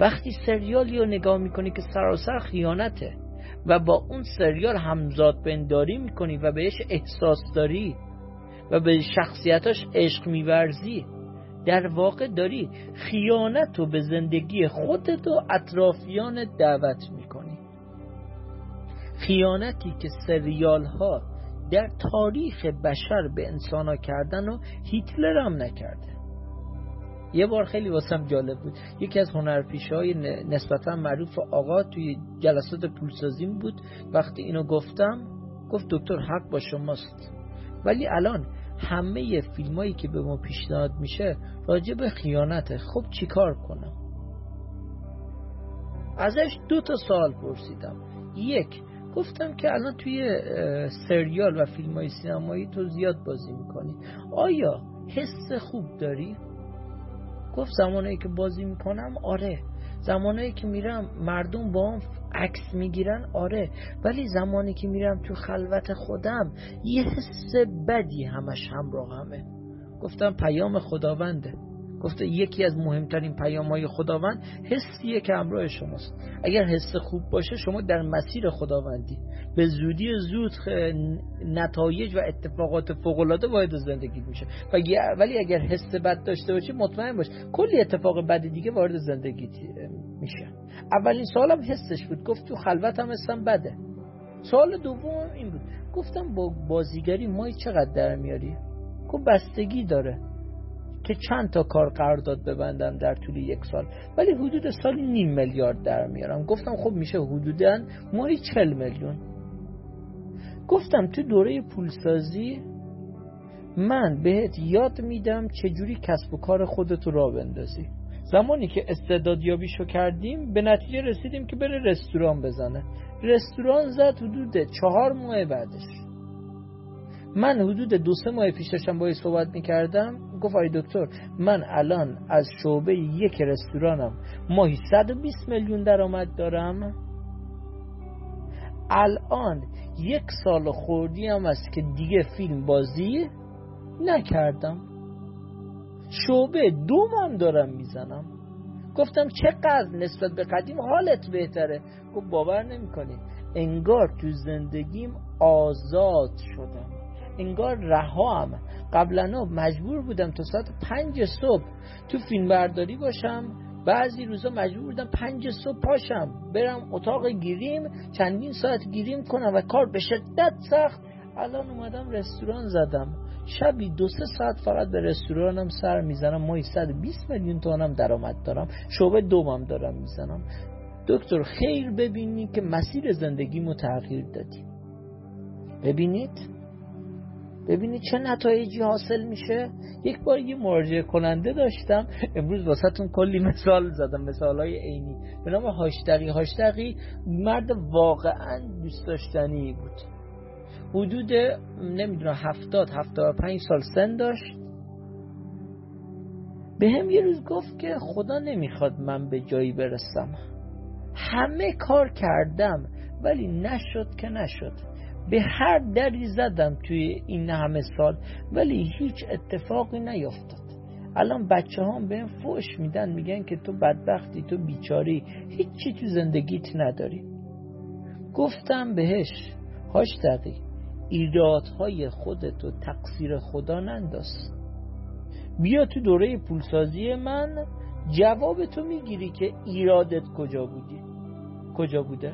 وقتی سریالی رو نگاه میکنی که سراسر خیانته و با اون سریال همزاد پنداری میکنی و بهش احساس داری و به شخصیتاش عشق میورزی، در واقع داری خیانت رو به زندگی خودت و اطرافیانت دعوت میکنی. خیانتی که سریال ها در تاریخ بشر به انسان ها کردن و هیتلر هم نکرده. یه بار خیلی واسم جالب بود، یکی از هنرپیشه‌های نسبتا معروف آقا توی جلسات پولسازیم بود. وقتی اینو گفتم گفت دکتر حق با شماست، ولی الان همه فیلمایی که به ما پیشنهاد میشه راجع به خیانته، خب چی کار کنم؟ ازش 2 تا سوال پرسیدم. یک، گفتم که الان توی سریال و فیلم‌های سینمایی تو زیاد بازی میکنی، آیا حس خوب داری؟ گفت زمانی که بازی میکنم آره، زمانی که میرم مردم با هم عکس میگیرن آره، ولی زمانی که میرم تو خلوت خودم یه حس بدی همش همراهمه. گفتم پیام خداونده. گفت یکی از مهمترین پیام‌های خداوند حسیه که همراه شماست. اگر حس خوب باشه شما در مسیر خداوندی، به زودی زود نتایج و اتفاقات فوق‌العاده وارد زندگی میشه. ولی اگر حس بد داشته باشی مطمئن باش کلی اتفاق بد دیگه وارد زندگی میشه. اولین سوالم حسش بود، گفت تو خلوتم حسم بده. سوال دوم این بود، گفتم با بازیگری ماهی چقدر در میاری؟ گفت بستگی داره که چند تا کار قرارداد ببندم در طول 1 سال، ولی حدود سالی 500 میلیارد در میارم. گفتم خب میشه حدوداً ماهی 40 میلیون. گفتم تو دوره پولسازی من بهت یاد میدم چجوری کسب و کار خودتو را بندازی. زمانی که استعدادیابیشو کردیم به نتیجه رسیدیم که بره رستوران بزنه. رستوران زد حدود 4 ماه بعدش. من حدود 2-3 ماه پیش داشتم با ایش صحبت میکردم، گفت آی دکتر من الان از شعبه 1 رستورانم ماهی 120 میلیون درآمد دارم. الان 1 سال خوردی هم است که دیگه فیلم بازی نکردم، شعبه 2 دارم میزنم. گفتم چقدر نسبت به قدیم حالت بهتره؟ گفت باور نمیکنی انگار تو زندگیم آزاد شدم، انگار رها هم. قبلا مجبور بودم تا ساعت 5 صبح تو فیلم برداری باشم، بعضی روزا مجبور بودم 5 صبح پاشم برم اتاق گیریم، چندین ساعت گیریم کنم و کار به شدت سخت. الان اومدم رستوران زدم، شبی 2-3 ساعت فقط به رستورانم سر میزنم، ماهی 120 میلیون تومنم درآمد دارم، شعبه دومم دارم میزنم. دکتر خیر ببینی که مسیر زندگیمو تغییر دادی. ببینید چه نتایجی حاصل میشه. یک بار یه مراجعه کننده داشتم، امروز واسهتون کلی مثال زدم، مثالای عینی، به نام هاشتقی. مرد واقعا دوست داشتنی بود، حدود 70-75 سال سن داشت. به هم یه روز گفت که خدا نمیخواد من به جایی برسم، همه کار کردم ولی نشد. به هر دری زدم توی این همه سال ولی هیچ اتفاقی نیفتاد. الان بچه هم به هم فوش میدن، میگن که تو بدبختی، تو بیچاری، هیچی تو زندگیت نداری. گفتم بهش هاشتقی، ایرادهای خودتو تقصیر خدا ننداز، بیا تو دوره پولسازی من جوابتو میگیری که ایرادت کجا بوده.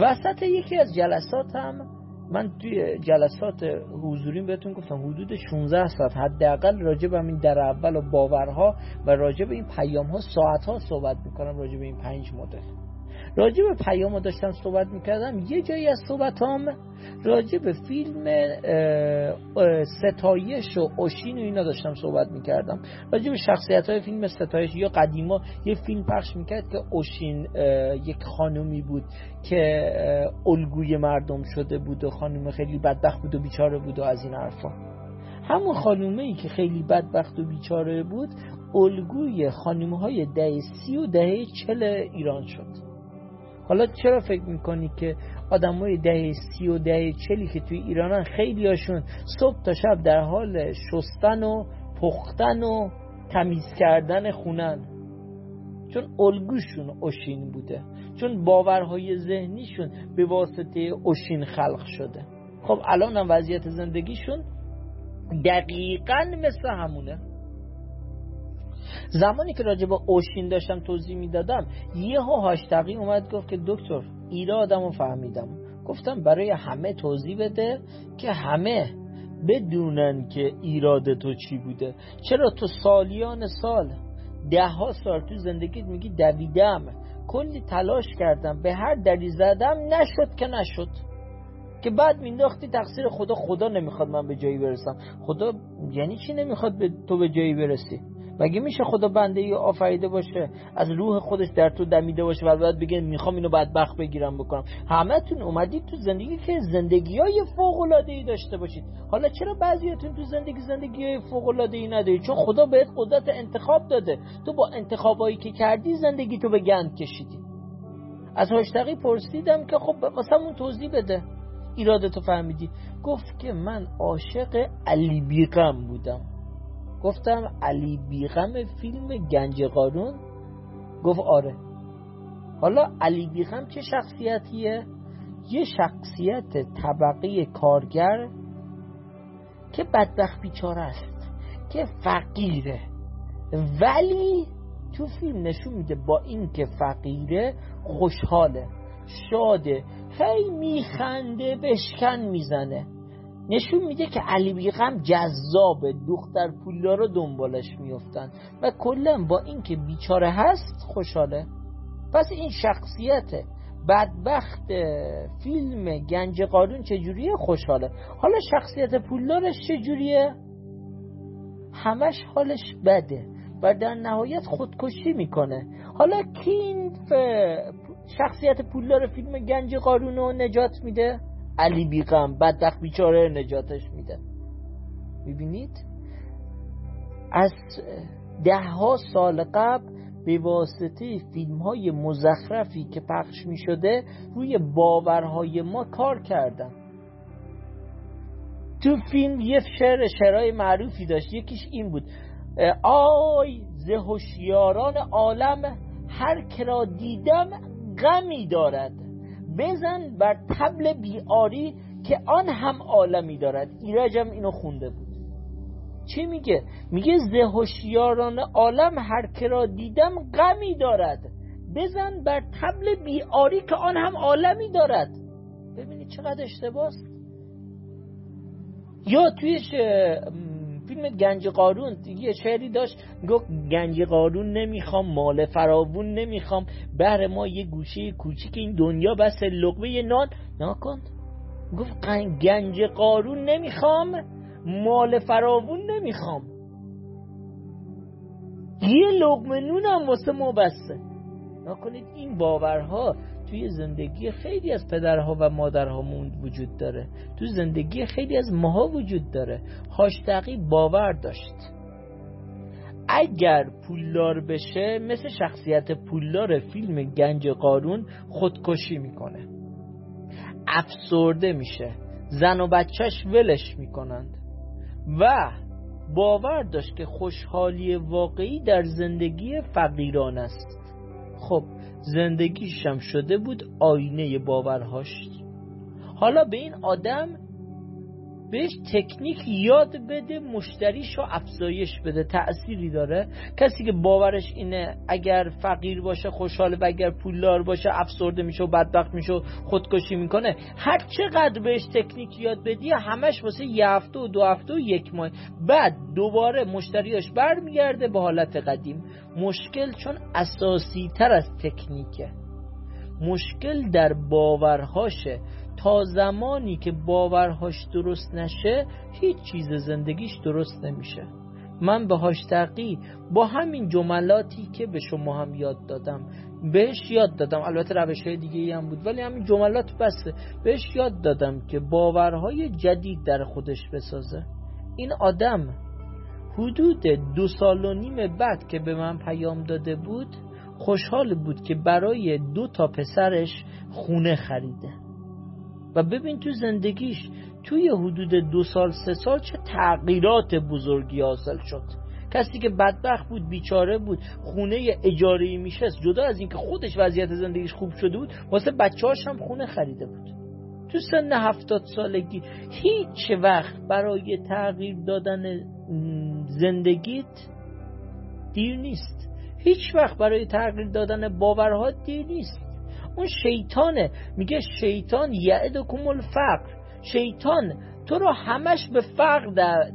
وسط یکی از جلسات هم من توی جلسات حضوریم بهتون گفتم حدود 16 ساعت حداقل راجع به این در اول و باورها و راجع به این پیام‌ها ساعت‌ها صحبت می‌کنم، راجع به این 5 مدل. راجع به پیامو داشتم صحبت می‌کردم، یه جایی از صحبتام راجع به فیلم ستایش و اوشین و اینا داشتم صحبت می‌کردم، راجع به شخصیت‌های فیلم ستایش. یا قدیما یه فیلم پخش می‌کرد که اوشین یک خانومی بود که الگوی مردم شده بود و خانم خیلی بدبخت بود و بیچاره بود و از این حرفا. همون خانومه‌ای که خیلی بدبخت و بیچاره بود الگوی خانم‌های دهه 30 و دهه 40 ایران شد. حالا چرا فکر میکنی که آدمای دهه 30 و دهه 40 که توی ایرانن خیلی هاشون صبح تا شب در حال شستن و پختن و تمیز کردن خونن؟ چون الگوشون اوشین بوده، چون باورهای ذهنیشون به واسطه اوشین خلق شده. خب الان هم وضعیت زندگیشون دقیقاً مثل همونه. زمانی که راجع به اوشین داشتم توضیح میدادم یه هاشتقی اومد گفت که دکتر ایرادمو فهمیدم. گفتم برای همه توضیح بده که همه بدونن که ایراد تو چی بوده. چرا تو سالیان سال 10 سال تو زندگیت میگی دویدم، کلی تلاش کردم، به هر دری زدم، نشد که بعد مینداختی تقصیر خدا نمیخواد من به جایی برسم. خدا یعنی چی نمیخواد تو به جایی برسی؟ مگه میشه خدا بنده ای آفریده باشه، از روح خودش در تو دمیده باشه و بعد بگه میخوام اینو بدبخت بگیرم بکنم؟ همتون اومدید تو زندگی که زندگیای فوق العاده ای داشته باشید. حالا چرا بعضیاتون تو زندگیای فوق العاده ای ندارید؟ چون خدا بهت قدرت انتخاب داده، تو با انتخابایی که کردی زندگی تو به گند کشیدی. از هاشتقی پرسیدم که خب واسمون توضیح بده ایرادتو فهمیدی. گفت که من عاشق علی بیقم بودم. گفتم علی بیغم فیلم گنج قارون؟ گفت آره. حالا علی بیغم چه شخصیتیه؟ یه شخصیت طبقه کارگر که بدبخت بیچاره است، که فقیره، ولی تو فیلم نشون میده با این که فقیره خوشحاله، شاده، هی میخنده، بشکن میزنه. نشون میده که علی بیغم جذابه، دختر پولدارا دنبالش میافتن و کلا با اینکه بیچاره هست خوشحاله. پس این شخصیت بدبخت فیلم گنج قارون چجوریه؟ خوشحاله. حالا شخصیت پولدارش چجوریه؟ همش حالش بده و در نهایت خودکشی میکنه. حالا کی این شخصیت پولدار فیلم گنج قارون رو نجات میده؟ علی بیغم بدبخت بیچاره نجاتش میده. میبینید از 10 سال قبل به واسطه فیلم های مزخرفی که پخش میشده روی باورهای ما کار کردن. تو فیلم یه شعرهای معروفی داشت، یکیش این بود: آی ز هوشیاران عالم، هر که را دیدم غمی دارد، بزن بر طبل بیاری که آن هم عالمی دارد. ایرج هم اینو خونده بود. چی میگه؟ میگه ز هوشیاران عالم هر که را دیدم غمی دارد، بزن بر طبل بیاری که آن هم عالمی دارد. ببینید چقدر اشتباست. یا توی فیلم گنج قارون یه شعری داشت میگه گنج قارون نمیخوام، مال فراوون نمیخوام، بهر ما یه گوشه کوچیک این دنیا بس لقمه یه نان. نکن، گفت گنج قارون نمیخوام، مال فراوون نمیخوام، یه لقمه نونم واسه ما بسه. نکنید این باورها توی زندگی خیلی از پدرها و مادرها وجود داره، تو زندگی خیلی از ماها وجود داره. هاشتقی باور داشت اگر پولدار بشه مثل شخصیت پولدار فیلم گنج قارون خودکشی میکنه، افسرده میشه، زن و بچهش ولش میکنند و باور داشت که خوشحالی واقعی در زندگی فقیران است. خب زندگیش هم شده بود آینه باورهاش. حالا به این آدم بهش تکنیک یاد بده مشتریشو افزایش بده، تأثیری داره؟ کسی که باورش اینه اگر فقیر باشه خوشحال و اگر پولدار باشه افسرده میشه و بدبخت میشه و خودکشی میکنه، هر چقدر بهش تکنیک یاد بدی همش واسه یه هفته و دو هفته و یک ماه بعد دوباره مشتریاش برمیگرده به حالت قدیم. مشکل چون اساسی تر از تکنیکه، مشکل در باورهاشه. تا زمانی که باورهاش درست نشه هیچ چیز زندگیش درست نمیشه. من به هاشتقی با همین جملاتی که به شما هم یاد دادم، بهش یاد دادم، البته روش های دیگه ای هم بود ولی همین جملات بسه، بهش یاد دادم که باورهای جدید در خودش بسازه. این آدم حدود 2.5 سال بعد که به من پیام داده بود خوشحال بود که برای 2 تا پسرش خونه خریده. و ببین تو زندگیش توی حدود 2 سال 3 سال چه تغییرات بزرگی حاصل شد. کسی که بدبخت بود، بیچاره بود، خونه اجاره‌ای میشست، جدا از اینکه خودش وضعیت زندگیش خوب شده بود واسه بچه‌هاش هم خونه خریده بود. تو سن 70 سالگی هیچ وقت برای تغییر دادن زندگیت دیر نیست، هیچ وقت برای تغییر دادن باورها دیر نیست. اون شیطانه، میگه شیطان یعدکم الفقر، شیطان تو رو همش به فقر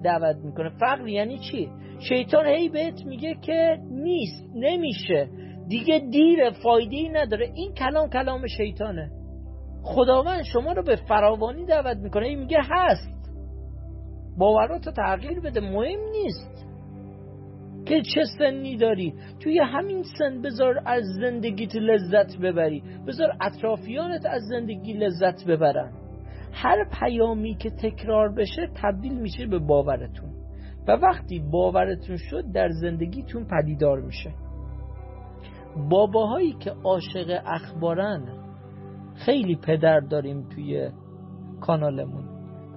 دعوت میکنه. فقر یعنی چی؟ شیطان هی بهت میگه که نیست، نمیشه، دیگه دیره، فایده‌ای نداره. این کلام شیطانه. خداوند شما رو به فراوانی دعوت میکنه، هی میگه هست، باوراتو تغییر بده، مهم نیست که چه سنی داری، توی همین سن بذار از زندگیت لذت ببری، بذار اطرافیانت از زندگی لذت ببرن. هر پیامی که تکرار بشه تبدیل میشه به باورتون و وقتی باورتون شد در زندگیتون پدیدار میشه. باباهایی که عاشق اخبارن، خیلی پدر داریم توی کانالمون،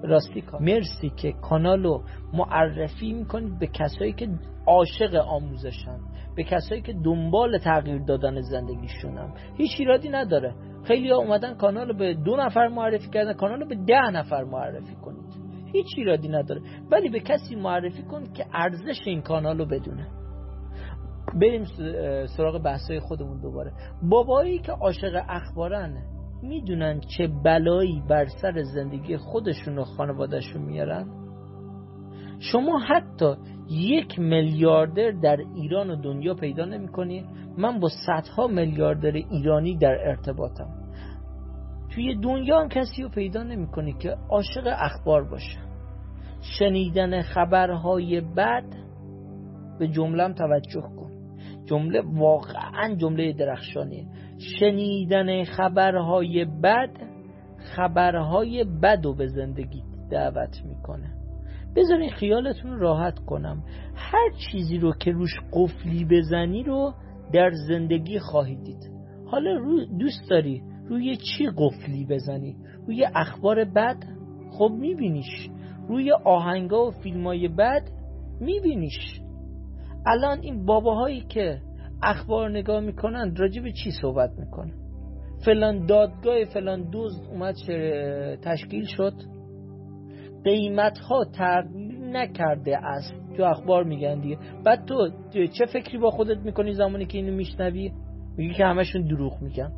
راستی مرسی که کانالو معرفی میکنید به کسایی که عاشق آموزشن، به کسایی که دنبال تغییر دادن زندگیشونن. هیچ ایرادی نداره. خیلی ها اومدن کانالو به 2 نفر معرفی کردن، کانالو به 10 نفر معرفی کنید، هیچ ایرادی نداره، ولی به کسی معرفی کن که ارزش این کانالو بدونه. بریم سراغ بحثای خودمون دوباره. بابایی که عاشق اخبارن میدونن چه بلایی بر سر زندگی خودشون و خانوادهشون میارن. شما حتی 1 میلیاردر در ایران و دنیا پیدا نمی‌کنی. من با صدها میلیاردر ایرانی در ارتباطم، توی دنیا هم کسی رو پیدا نمی‌کنی که عاشق اخبار باشه. شنیدن خبرهای بد، به جمله‌ام توجه کن، جمله واقعاً جمله درخشانیه، شنیدن خبرهای بد، خبرهای بد رو به زندگی دعوت میکنه. بذارین خیالتون راحت کنم، هر چیزی رو که روش قفلی بزنی رو در زندگی خواهی دید. حالا دوست داری روی چی قفلی بزنی؟ روی اخبار بد؟ خب میبینیش. روی آهنگا و فیلمای بد میبینیش. الان این باباهایی که اخبار نگاه میکنن راجب چی صحبت میکنن؟ فلان دادگاه فلان دزد اومد تشکیل شد، قیمت ها تغییر نکرده است، تو اخبار میگن دیگه. بعد تو چه فکری با خودت میکنی زمانی که اینو میشنوی؟ میگی که همشون دروغ میگن.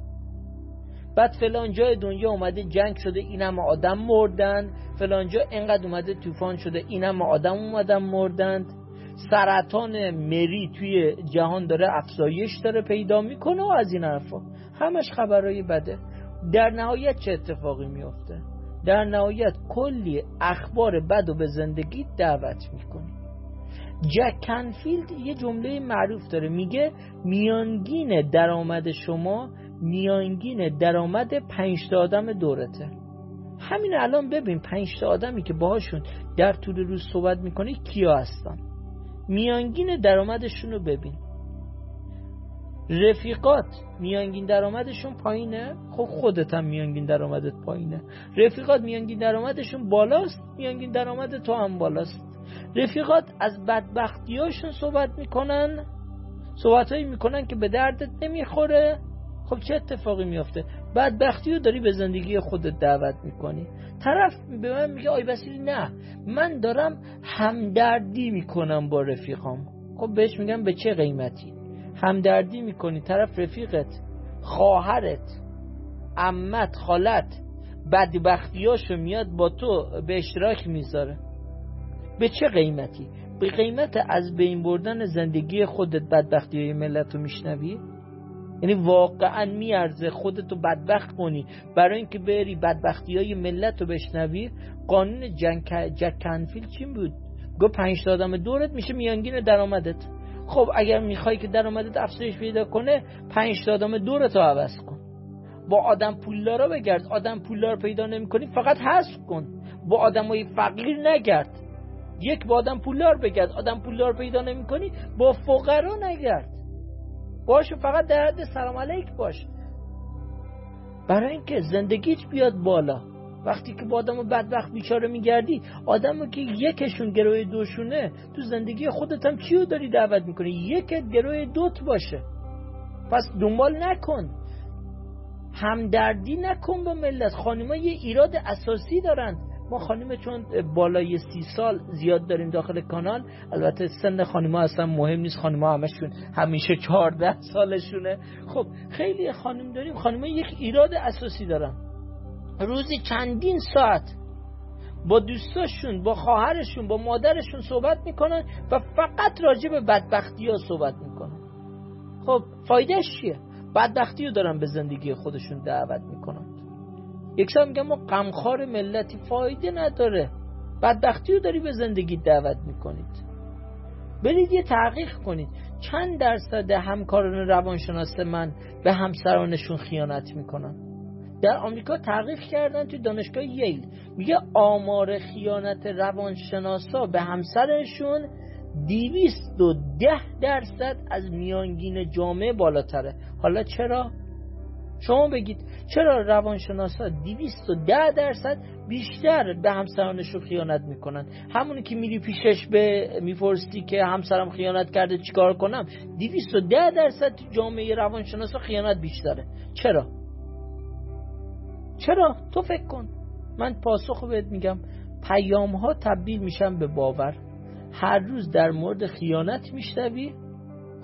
بعد فلان جای دنیا اومده جنگ شده، اینم آدم مردن، فلان جا اینقدر اومده طوفان شده، اینم آدم اومدن مردن. سرطان مری توی جهان داره افزایش داره پیدا میکنه و از این حرفا، همش خبرای بده. در نهایت چه اتفاقی میفته؟ در نهایت کلی اخبار بد و به زندگی دعوت میکنه. جک کنفیلد یه جمله معروف داره، میگه میانگین درآمد شما میانگین درآمد 5 تا آدم دورته. همین الان ببین 5 تا آدمی که باهاشون در طول روز صحبت میکنی کیا هستن، میانگین درآمدشون رو ببین. رفیقات میانگین درآمدشون پایینه، خب خودت هم میانگین درآمدت پایینه. رفیقات میانگین درآمدشون بالاست، میانگین درآمد تو هم بالاست. رفیقات از بدبختیاشون صحبت میکنن، صحبتایی میکنن که به دردت نمیخوره. خب چه اتفاقی میفته؟ بدبختی رو داری به زندگی خودت دعوت میکنی. طرف به من میگه آی بصیری نه من دارم همدردی میکنم با رفیقام. خب بهش میگم به چه قیمتی همدردی میکنی؟ طرف رفیقت، خواهرت، عمت، خالت، بدبختیاشو میاد با تو به اشتراک میذاره. به چه قیمتی؟ به قیمت از بین بردن زندگی خودت. بدبختیای ملت رو میشنوی؟ یعنی واقعا میارزه خودتو بدبخت کنی برای اینکه بری بدبختیای ملت رو بشنوی؟ قانون جک کنفیلد چی بود؟ گفت 5 تا آدم دورت میشه میانگین درآمدت. خب اگر میخوای که درآمدت افزایش پیدا کنه 5 تا آدم دورت رو عوض کن، با آدم پولدارا بگرد. آدم پولدار پیدا نمی‌کنی فقط حذف کن، با آدمای فقیر نگرد. یک با آدم پولدار بگرد. آدم پولدار پیدا نمی‌کنی با فقرا نگرد، باشه فقط در حد سلام علیک باش، برای اینکه زندگیت بیاد بالا. وقتی که با آدمو بدبخت بیچاره میگردی، آدمو که یکشون گروه دوشونه، تو زندگی خودت هم کیو داری دعوت میکنی یکت گروه دوت باشه؟ پس دنبال نکن، همدردی نکن با ملت. خانم‌ها یه ایراد اساسی دارن. ما خانم چون بالای 30 سال زیاد داریم داخل کانال، البته سن خانم‌ها اصلا مهم نیست، خانم‌ها همشون همیشه 14 سالشونه. خب خیلی خانم داریم، خانم‌ها یک ایراد اساسی دارن، روزی چندین ساعت با دوستاشون، با خواهرشون، با مادرشون صحبت میکنن و فقط راجع به بدبختی‌ها صحبت میکنن. خب فایدهش چیه؟ بدبختیو دارن به زندگی خودشون دعوت میکنن. یکسر میگم ما غمخوار ملتی، فایده نداره، بدبختی رو داری به زندگی دعوت میکنید. برید یه تحقیق کنید چند درصد همکاران روانشناس من به همسرانشون خیانت میکنن. در آمریکا تحقیق کردن توی دانشگاه ییل، میگه آمار خیانت روانشناسا به همسرشون 210% از میانگین جامعه بالاتره. حالا چرا؟ شما بگید چرا روانشناسا 210% بیشتر به همسرانشون خیانت میکنن؟ همونی که میری پیشش به میپرسی که همسرم خیانت کرده چیکار کنم، 210% جامعه روانشناسا خیانت بیشتره. چرا؟ چرا؟ تو فکر کن. من پاسخو بهت میگم. پیام ها تبدیل میشن به باور. هر روز در مورد خیانت میشنوی،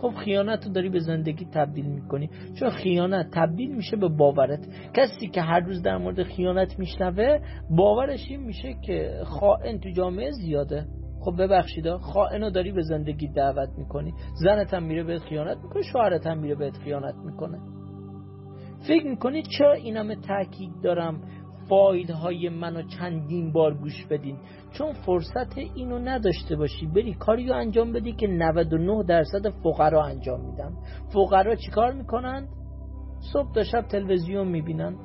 خب خیانت رو داری به زندگی تبدیل میکنی، چون خیانت تبدیل میشه به باورت. کسی که هر روز در مورد خیانت میشنوه، باورش این میشه که خائن تو جامعه زیاده. خب ببخشید، خائن رو داری به زندگی دعوت میکنی. زنت هم میره بهت خیانت میکنه، شوهرت هم میره بهت خیانت میکنه. فکر میکنی چرا این همه تاکید دارم فایل های منو چندین بار گوش بدین؟ چون فرصت اینو نداشته باشی بری کاری رو انجام بدی که 99% فقرا انجام میدن. فقرا چیکار میکنن؟ صبح تا شب تلویزیون میبینن.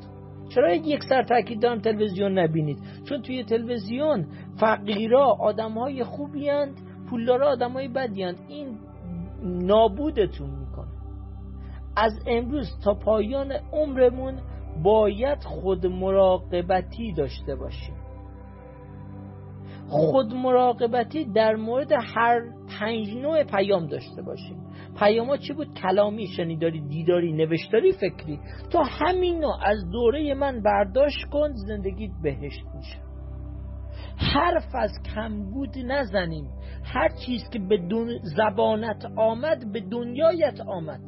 چرا یک سر تاکید دارم تلویزیون نبینید؟ چون توی تلویزیون فقیرا آدمهای خوبی اند، پولدارا آدمهای بدی اند. این نابودتون میکنه. از امروز تا پایان عمرمون باید خود مراقبتی داشته باشیم. خود مراقبتی در مورد هر 5 نوع پیام داشته باشیم. پیام ها چی بود؟ کلامی، شنیداری، دیداری، نوشتاری، فکری. تو همینو از دوره من برداشت کن، زندگیت بهشت میشه. حرف از کمبود نزنیم. هر چیز که به زبانت آمد به دنیایت آمد.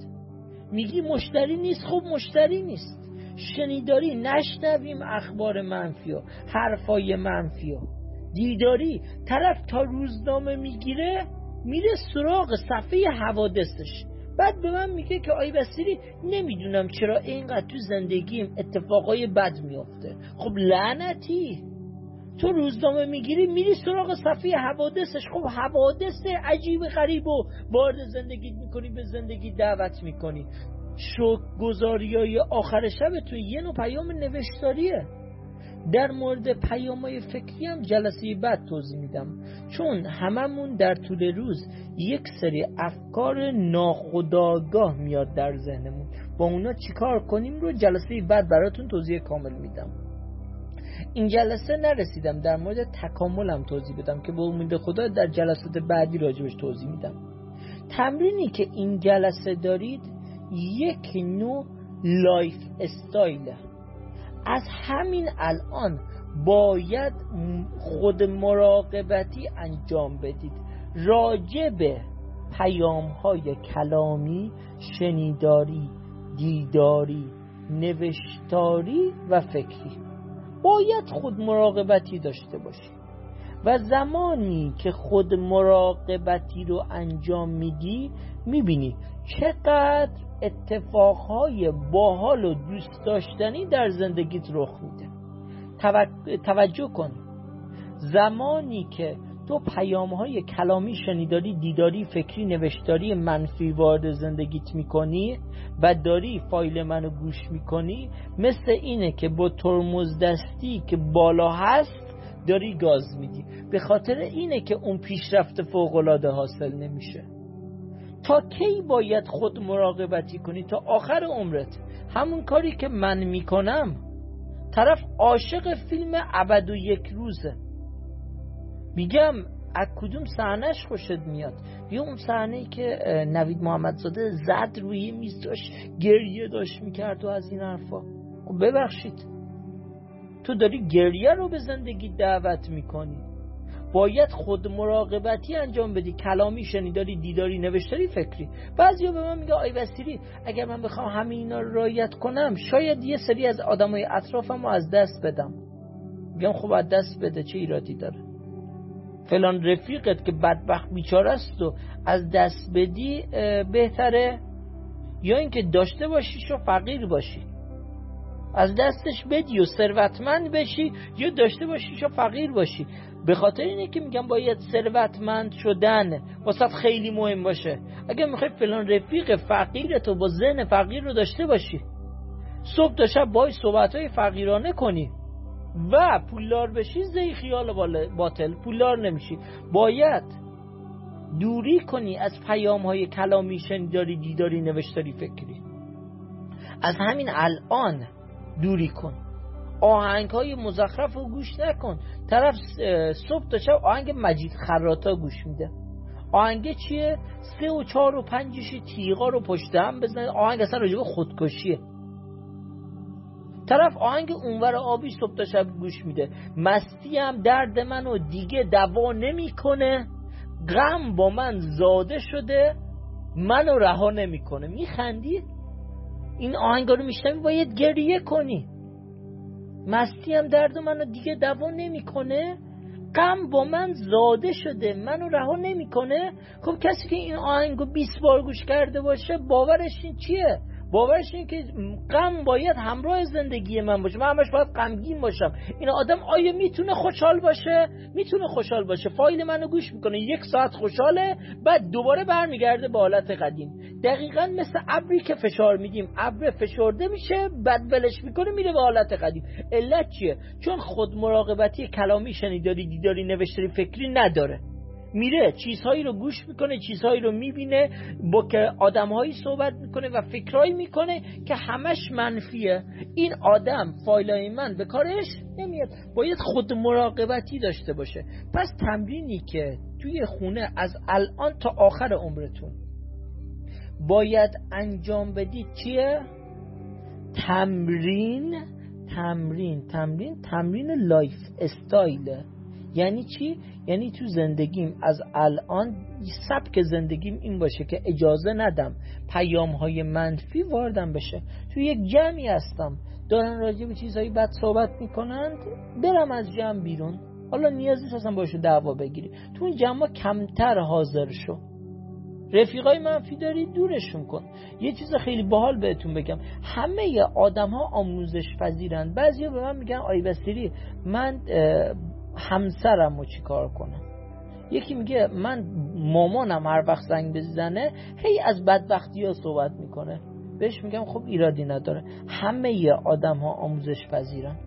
میگی مشتری نیست، خب مشتری نیست. شنیداری، نشنویم اخبار منفی ها، حرفای منفی ها. دیداری، طرف تا روزنامه میگیره میره سراغ صفحه حوادثش، بعد به من میگه که آی بصیری نمیدونم چرا اینقدر تو زندگیم اتفاقای بد میافته. خب لعنتی، تو روزنامه میگیری میری سراغ صفحه حوادثش. خب حوادث عجیب غریب و وارد زندگیت میکنی، به زندگی دعوت میکنی. شکرگزاریای آخر شب تو یه نوع پیام نوشتاریه. در مورد پیام‌های فکری هم جلسه بعد توضیح میدم، چون هممون در طول روز یک سری افکار ناخودآگاه میاد در ذهنمون، با اونا چیکار کنیم رو جلسه بعد براتون توضیح کامل میدم. این جلسه نرسیدم در مورد تکاملم توضیح بدم که با امید خدا در جلسات بعدی راجبش توضیح میدم. تمرینی که این جلسه دارید یک نوع لایف استایله. از همین الان باید خود مراقبتی انجام بدید راجع به پیام‌های کلامی، شنیداری، دیداری، نوشتاری و فکری. باید خود مراقبتی داشته باشید و زمانی که خود مراقبتی رو انجام میدی میبینی چقدر اتفاقهای باحال و دوست داشتنی در زندگیت رخ میده. توجه کن، زمانی که تو پیام‌های کلامی، شنیداری، دیداری، فکری، نوشتاری منفی وارد زندگیت میکنی و داری فایل منو گوش میکنی، مثل اینه که با ترمز دستی که بالا هست داری گاز میدی. به خاطر اینه که اون پیشرفت فوق‌العاده حاصل نمیشه. تا کی باید خود مراقبتی کنی؟ تا آخر عمرت. همون کاری که من میکنم. طرف عاشق فیلم ابد و یک روزه، میگم از کدوم صحنه‌اش خوشت میاد؟ یا اون صحنه‌ای که نوید محمدزاده زد روی میز، داشت گریه داشت میکرد و از این حرفا. ببخشید، تو داری گریه رو به زندگی دعوت میکنی. باید خود مراقبتی انجام بدی، کلامی، شنیداری، دیداری، نوشتاری، فکری. بعضیا به من میگه آی بصیری اگر من بخوام همه اینا رو رعایت کنم شاید یه سری از آدمای اطرافم رو از دست بدم. میگم خب از دست بده، چه ایرادی داره؟ فلان رفیقت که بدبخت بیچاره است و از دست بدی بهتره، یا اینکه داشته باشیش و فقیر باشی، از دستش بدی و ثروتمند بشی، یا داشته باشیش و فقیر باشی. به خاطر اینه که میگم باید ثروتمند شدن واسط خیلی مهم باشه. اگه میخوای فلان رفیق فقیرت و با ذهن فقیر رو داشته باشی، صبح تا شب باهاش صحبت‌های فقیرانه کنی و پولدار بشی، زی خیال باطل پولدار نمیشی. باید دوری کنی از پیام‌های کلامی، شنیداری، دیداری، نوشتاری، فکری. از همین الان دوری کن. آهنگ‌های مزخرف رو گوش نکن. طرف صبح تا شب آهنگ مجید خراطا گوش میده. آهنگ چیه؟ 3 و 4 و 5 تیغا رو پشت هم بزنه. آهنگ اصلا راجع به خودکشیه. طرف آهنگ اونور آبی صبح تا شب گوش میده. مستی هم درد منو دیگه دوا نمیکنه. غم با من زاده شده، منو رها نمیکنه. میخندی؟ این آهنگا رو میشنوی باید گریه کنی. مستی هم درد منو دیگه دوا نمیکنه، غم با من زاده شده، منو رها نمیکنه. خب کسی که این آهنگو 20 بار گوش کرده باشه باورش این چیه؟ باورش این که غم باید همراه زندگی من باشه، من همش باید غمگین باشم. این آدم آیا میتونه خوشحال باشه؟ میتونه خوشحال باشه. فایل منو گوش میکنه، 1 ساعت خوشحاله، بعد دوباره برمیگرده به حالت قدیم. دقیقاً مثل ابری که فشار میدیم، ابر فشرده میشه، بعد ولش میکنه میره به حالت قدیم. علت چیه؟ چون خود مراقبتی کلامی، شنیداری، دیداری، نوشتاری، فکری نداره. میره چیزهایی رو گوش میکنه، چیزهایی رو میبینه، با که آدمهایی صحبت میکنه و فکرایی میکنه که همش منفیه. این آدم فایلای من به کارش نمیاد. باید خود مراقبتی داشته باشه. پس تمرینی که توی خونه از الان تا آخر عمرتون باید انجام بدید چیه؟ تمرین لایف استایل. یعنی چی؟ یعنی تو زندگیم از الان سبک زندگیم این باشه که اجازه ندم پیام‌های منفی واردم بشه. تو یک جمعی هستم دارن راجع به چیزهای بد صحبت میکنند، برم از جمع بیرون. حالا نیاز نیست اصلا باشون دعوا بگیری، تو اون جمع کمتر حاضر شو. رفیقای منفی داری دورشون کن. یه چیز خیلی باحال بهتون بگم، همه آدم‌ها آموزش پذیرند. بعضیا به من میگن آی بصیری من همسرمو چیکار کنم؟ یکی میگه من مامانم هر وقت زنگ بزنه هی از بدبختی‌ها صحبت میکنه. بهش میگم خب ایرادی نداره، همه آدم‌ها آموزش پذیرند.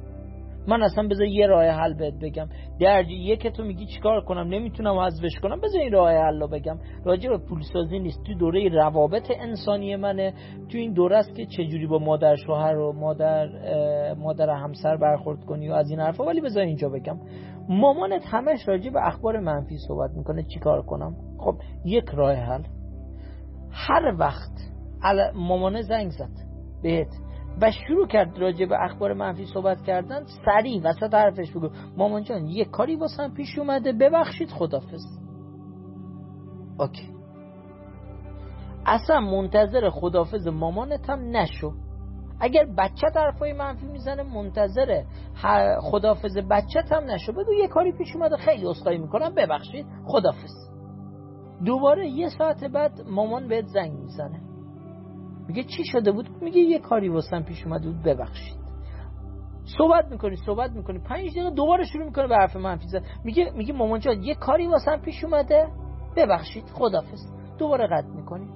من اصلا بذار یه راه حل بهت بگم. درجه یک تو میگی چیکار کنم نمیتونم حذفش کنم، بذار این راه حل رو بگم. راجع به پولسازی نیست، تو دوره روابط انسانی منه. تو این دوره است که چجوری با مادر شوهر و مادر همسر برخورد کنی و از این حرفا. ولی بذار اینجا بگم مامانت همش راجع به اخبار منفی صحبت میکنه چیکار کنم. خب یک راه حل، هر وقت مامانه زنگ زد بهت و شروع کرد راجع به اخبار منفی صحبت کردن، سریع وسط حرفش بگو مامان جان یه کاری واسم پیش اومده ببخشید خدافظ. اوکی، اصلا منتظر خدافظ مامانت هم نشو. اگر بچه حرفای منفی میزنه منتظر خدافظ بچه هم نشو، بگو یه کاری پیش اومده خیلی عذرخواهی میکنم ببخشید خدافظ. دوباره یه ساعت بعد مامان بهت زنگ میزنه میگه چی شده بود؟ میگه یه کاری واسم پیش اومده بود ببخشید. صحبت میکنی 5 دقیقه دوباره شروع میکنه به حرف منفی زدن. میگه مامان جان یه کاری واسم پیش اومده ببخشید خدافظ. دوباره قطع میکنی.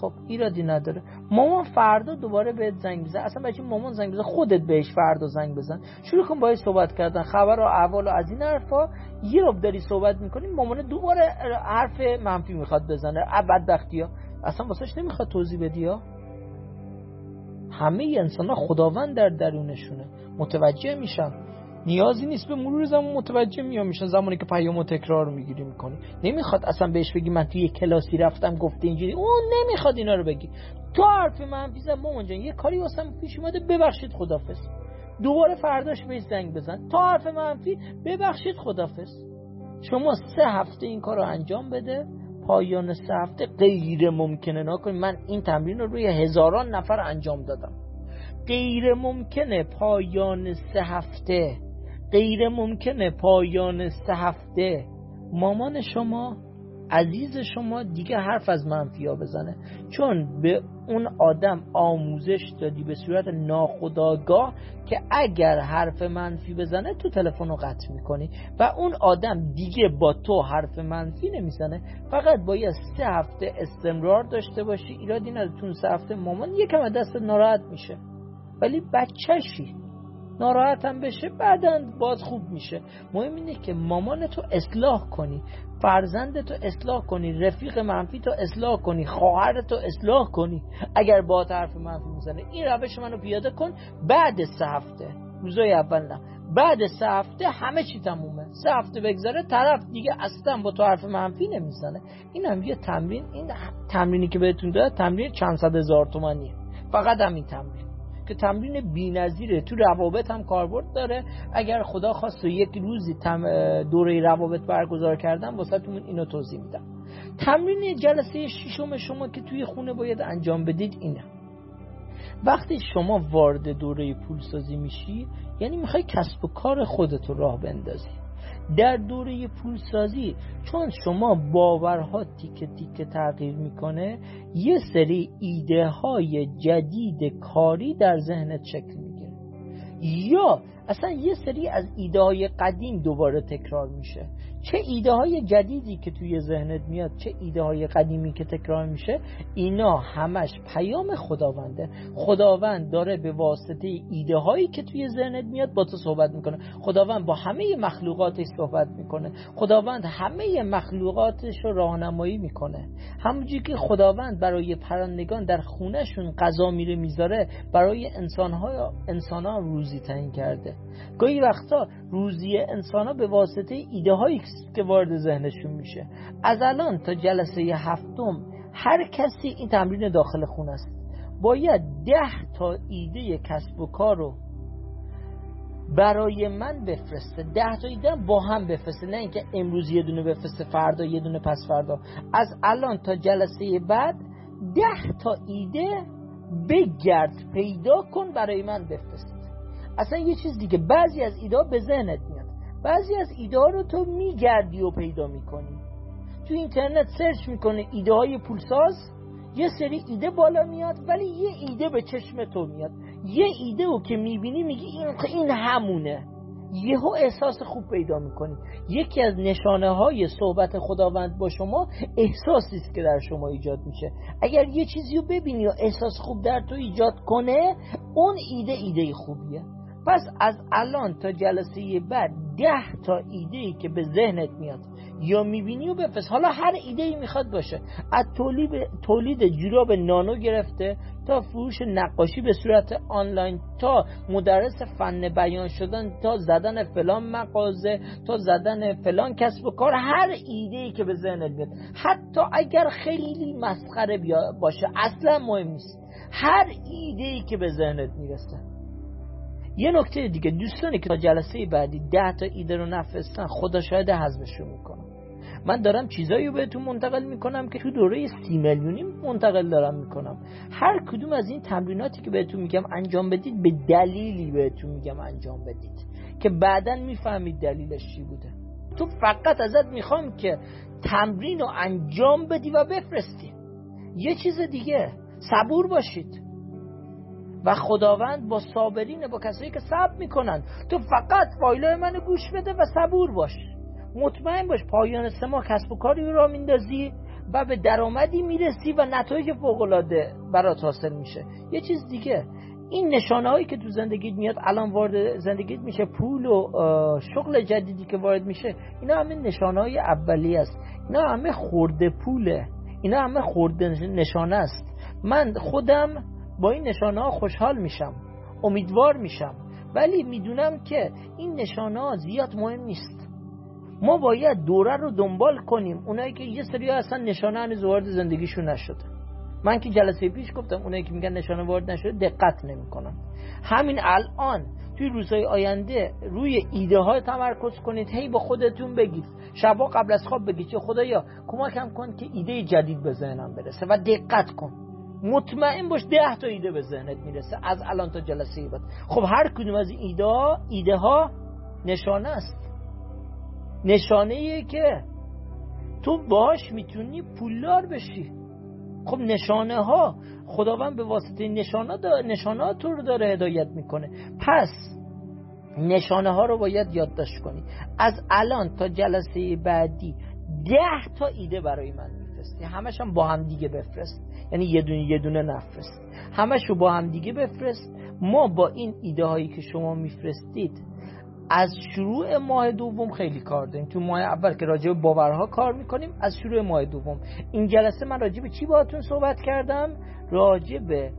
خب ایرادی نداره، مامان فردا دوباره بهت زنگ بزنه. اصلا بچه مامان زنگ بزنه خودت بهش فردا زنگ بزن، شروع کن باهاش صحبت کردن، خبر و احوال و از این حرفا. یه رب داری صحبت میکنی مامان دوباره حرف منفی میخواد بزنه بدبختی‌ها. اصلا واسهش نمیخواد توضیح بدی ها. همه ی انسان ها خداوند در درونشونه، متوجه میشن. نیازی نیست به مرور زمان متوجه میشن زمانی که پیامو تکرار میگیری میکنی. نمیخواد اصلا بهش بگی من توی یه کلاسی رفتم گفته اینجوری، اون نمیخواد اینا رو بگی. تو حرف منفی زد مامان جان یه کاری واسم پیش اومده ببخشید خدافظ. دوباره فرداش بهش زنگ بزن تا حرف منفی ببخشید خدافظ. شما 3 هفته این کارو انجام بده، پایان 3 هفته غیر ممکنه نکنی. من این تمرین رو روی هزاران نفر انجام دادم. غیر ممکنه پایان سه هفته مامان شما عزیز شما دیگه حرف از منفیا بزنه، چون به اون آدم آموزش دادی به صورت ناخودآگاه که اگر حرف منفی بزنه تو تلفن رو قطع میکنی و اون آدم دیگه با تو حرف منفی نمیزنه. فقط باید 3 هفته استمرار داشته باشی. ایرادی نداره تون 3 هفته مامان یکم از دست ناراحت میشه، ولی بچه‌شی ناراحت هم بشه بعداً باز خوب میشه. مهم اینه که مامانتو اصلاح کنی، فرزندتو اصلاح کنی، رفیق منفیتو اصلاح کنی، خواهرتو اصلاح کنی اگر با حرف منفی میزنه. این روش منو پیاده کن. بعد 3 هفته، روزای اول نه، بعد 3 هفته همه چی تمومه. 3 هفته بگذره طرف دیگه اصلا با تو حرف منفی نمیزنه. این هم یه تمرین. این تمرینی که بهتون دادم تمرین 500,000 تومانیه، فقط همین تمرین که تمرین بی‌نظیره. تو روابط هم کاربرد داره. اگر خدا خواست یک روزی دوره روابط برگزار کردم واسهتون اینو توضیح میدم. تمرین جلسه 6م شما که توی خونه باید انجام بدید اینه: وقتی شما وارد دوره پولسازی میشی یعنی میخوای کسب و کار خودت رو راه بندازی. در دوره پولسازی چون شما باورها تیکه تیکه تغییر میکنه، یه سری ایده های جدید کاری در ذهنت شکل میگیره، یا اصلا یه سری از ایده های قدیم دوباره تکرار میشه. چه ایده های جدیدی که توی ذهنت میاد، چه ایده های قدیمی که تکرار میشه، اینا همش پیام خداونده. خداوند داره به واسطه ایده هایی که توی ذهنت میاد با تو صحبت میکنه. خداوند با همه مخلوقاتش صحبت میکنه. خداوند همه مخلوقاتش رو راهنمایی میکنه. همونجوری که خداوند برای پرندگان در خونهشون غذا میره میذاره، برای انسان‌ها روزی تعیین کرده. گاهی وقتا روزی انسان‌ها به واسطه ایده هایی که وارد ذهنشون میشه. از الان تا جلسه 7 هر کسی این تمرین داخل خونه است. باید 10 تا ایده کسب و کار رو برای من بفرسته، 10 تا ایده با هم بفرسته، نه اینکه امروز یه دونه بفرسته، فردا یه دونه، پس فردا. از الان تا جلسه بعد 10 تا ایده بگرد، پیدا کن، برای من بفرست. اصلا یه چیز دیگه، بعضی از ایده به ذهنت میاد، بعضی از ایده رو تو میگردی و پیدا میکنی. تو اینترنت سرچ میکنه ایده های پولساز، یه سری ایده بالا میاد، ولی یه ایده به چشم تو میاد، یه ایده رو که میبینی میگی این همونه، یهو احساس خوب پیدا میکنی. یکی از نشانه های صحبت خداوند با شما احساسیست که در شما ایجاد میشه. اگر یه چیزی رو ببینی و احساس خوب در تو ایجاد کنه، اون ایده خوبیه. پس از الان تا جلسه بعد 10 تا ایده‌ای که به ذهنت میاد یا میبینی و بفرست. حالا هر ایده‌ای میخواد باشه، از تولید جوراب نانو گرفته تا فروش نقاشی به صورت آنلاین، تا مدرس فن بیان شدن، تا زدن فلان مغازه، تا زدن فلان کسب و کار. هر ایده‌ای که به ذهنت میاد، حتی اگر خیلی مسخره باشه اصلا مهم نیست، هر ایده‌ای که به ذهنت میرسه. یه نکته دیگه، دوستانی که تا جلسه بعدی 10 تا ایده رو نفرستن، خدا شاید هضمشون میکنه. من دارم چیزایی رو بهتون منتقل میکنم که تو دوره 30 میلیونی منتقل دارم میکنم. هر کدوم از این تمریناتی که بهتون میگم انجام بدید، به دلیلی بهتون میگم انجام بدید که بعداً میفهمید دلیلش چی بوده. تو فقط ازت میخوام که تمرین رو انجام بدی و بفرستی. یه چیز دیگه، صبور باشید و خداوند با صابرینه، با کسایی که صبر میکنن. تو فقط فایلای منو گوش بده و صبور باش، مطمئن باش پایان 3 ماه کسب و کاری رو میندازی و به درآمدی میرسی و نتایج فوق العاده برات حاصل میشه. یه چیز دیگه، این نشانه‌هایی که تو زندگیت میاد الان وارد زندگیت میشه، پول و شغل جدیدی که وارد میشه، اینا همه نشانه‌های اولیه است. اینا همه خورده پوله، اینا همه خورده نشانه است. من خودم با این نشانه ها خوشحال میشم، امیدوار میشم، ولی میدونم که این نشانه ها زیاد مهم نیست. ما باید دوره رو دنبال کنیم. اونایی که یه سری اصلا نشانه هنوز وارد زندگیشون نشده، من که جلسه پیش گفتم اونایی که میگن نشانه وارد نشده دقت نمیکنن. همین الان توی روزهای آینده روی ایده ها تمرکز کنید. هی با خودتون بگید، شبا قبل از خواب بگید خدایا کمکم کن که ایده جدید به ذهنم برسه و دقت کن. مطمئن باش 10 تا ایده به ذهنت میرسه از الان تا جلسه بعد. خب هر کدوم از این ایده ها نشانه است، نشانه ایه که تو باش میتونی پولدار بشی. خب نشانه ها، خداوند به واسطه نشانه ها تو رو داره هدایت میکنه. پس نشانه ها رو باید یادداشت کنی. از الان تا جلسه بعدی 10 تا ایده برای من میفرستی، همش هم با هم دیگه بفرست، یعنی یه دونه نفرست، همشو با هم دیگه بفرست. ما با این ایده هایی که شما میفرستید از شروع ماه دوم خیلی کار داریم. تو ماه اول که راجع به باورها کار میکنیم، از شروع ماه دوم. این جلسه من راجع به چی باهاتون صحبت کردم؟ راجع به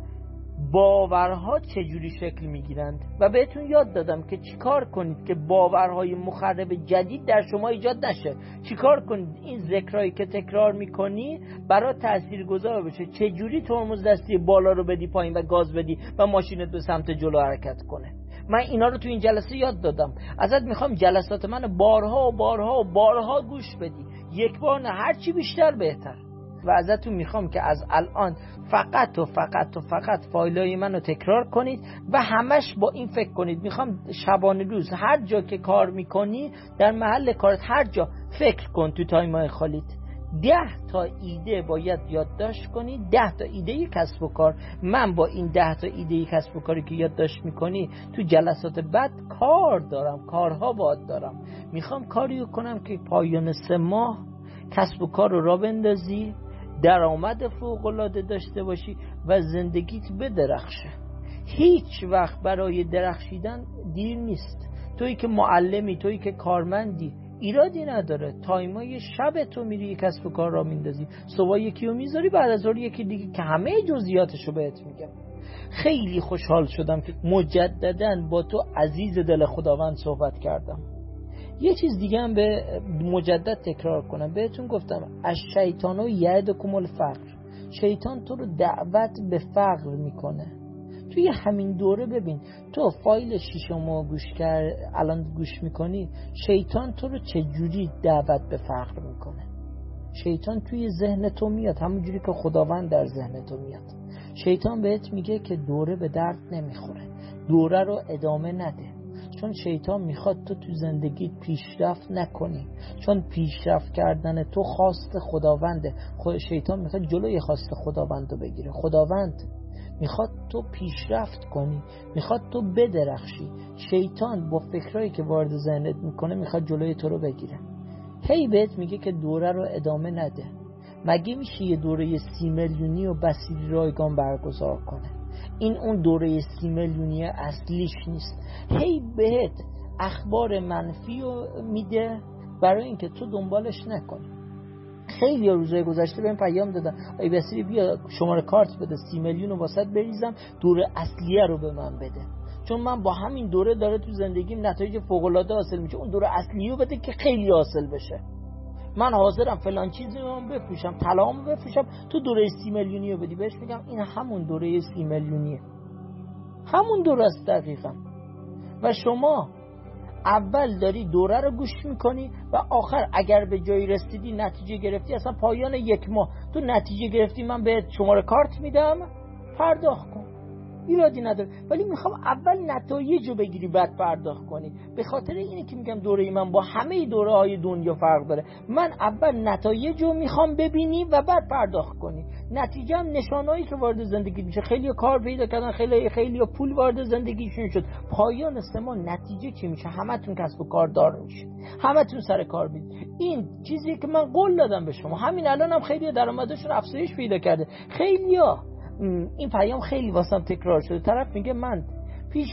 باورها چجوری شکل میگیرند و بهتون یاد دادم که چیکار کنید که باورهای مخرب جدید در شما ایجاد نشه، چیکار کنید این ذکرایی که تکرار میکنی برای تاثیرگذار بشه، چجوری ترمز دستی بالا رو بدی پایین و گاز بدی و ماشینت به سمت جلو حرکت کنه. من اینا رو تو این جلسه یاد دادم. ازت میخوام جلسات من بارها گوش بدی، یک بار نه، هر چی بیشتر بهتر. و ازتون میخوام که از الان فقط فایلای منو تکرار کنید و همش با این فکر کنید. میخوام شبانه روز هر جا که کار میکنی، در محل کارت، هر جا فکر کن تو تایم‌های خالیت. 10 تا ایده باید یادداشت کنی، 10 تا ایده کسب و کار. من با این 10 تا ایده کسب و کاری که یادداشت میکنی تو جلسات بعد کار دارم، کارها باهات دارم. میخوام کاریو کنم که پایان 3 ماه کسب و کار رو راه بندازی، درآمد فوق‌العاده داشته باشی و زندگیت بدرخشه. هیچ وقت برای درخشیدن دیر نیست. تویی که معلمی، تویی که کارمندی، ایرادی نداره. تایمای شب تو میری یک کسب و کار را میندازی، صبح یکی رو میذاری، بعد از ظهر یکی دیگه، که همه جزئیاتش رو بهت میگم. خیلی خوشحال شدم که مجدداً با تو عزیز دل خداوند صحبت کردم. یه چیز دیگه هم به مجدد تکرار کنم، بهتون گفتم از شیطان و یعدکم الفقر، شیطان تو رو دعوت به فقر میکنه. توی همین دوره ببین، تو فایل شیشمو الان گوش میکنی، شیطان تو رو چجوری دعوت به فقر میکنه. شیطان توی ذهن تو میاد همون جوری که خداوند در ذهن تو میاد. شیطان بهت میگه که دوره به درد نمیخوره، دوره رو ادامه نده، چون شیطان میخواد تو زندگیت پیشرفت نکنی، چون پیشرفت کردن تو خواست خداونده. شیطان میخواد جلوی خواست خداوند رو بگیره. خداوند میخواد تو پیشرفت کنی، میخواد تو بدرخشی. شیطان با فکرایی که وارد ذهنت میکنه میخواد جلوی تو رو بگیره. هی بهت میگه که دوره رو ادامه نده. مگه میشه یه دوره 30 میلیونی و بسیج رایگان برگزار کنه؟ این اون دوره 30 میلیونی اصلیش نیست. هی بهت اخبار منفی رو میده برای اینکه تو دنبالش نکنی. خیلی روزای گذشته بهم پیام دادن، ای بسیری بیا شماره کارت بده، 30 میلیون رو واسط بریزم، دوره اصلیه رو به من بده، چون من با همین دوره داره تو زندگیم نتایج فوق‌العاده حاصل میشه. اون دوره اصلیه رو بده که خیلی حاصل بشه. من حاضرم فلان چیزی رو بفروشم، طلامو بفروشم، تو دوره 30 میلیونی رو بدی. بهش میگم این همون دوره 30 میلیونیه، همون دوره است دقیقاً. و شما اول داری دوره رو گوش میکنی و آخر اگر به جایی رسیدی نتیجه گرفتی، اصلا پایان یک ماه تو نتیجه گرفتی، من بهت شماره کارت میدم پرداخت کن، ایرادی نداره، ولی میخوام اول نتایج رو بگیری بعد پرداخت کنی. به خاطر اینه که میگم دوره من با همه دوره های دنیا فرق داره. من اول نتایج رو میخوام ببینی و بعد پرداخت کنی. نتیجه هم نشانهایی که وارد زندگی میشه. خیلی کار پیدا کردن، خیلی پول وارد زندگیشون شد. پایان سما نتیجه چی میشه؟ همتون کسب و کار دار میشه، همتون سر کار میدید. این چیزی که من قول دادم به شما، همین الانم هم خیلی درآمدشون افزایش پیدا کرده. خیلیا این پیام خیلی واسم تکرار شده. طرف میگه من پیش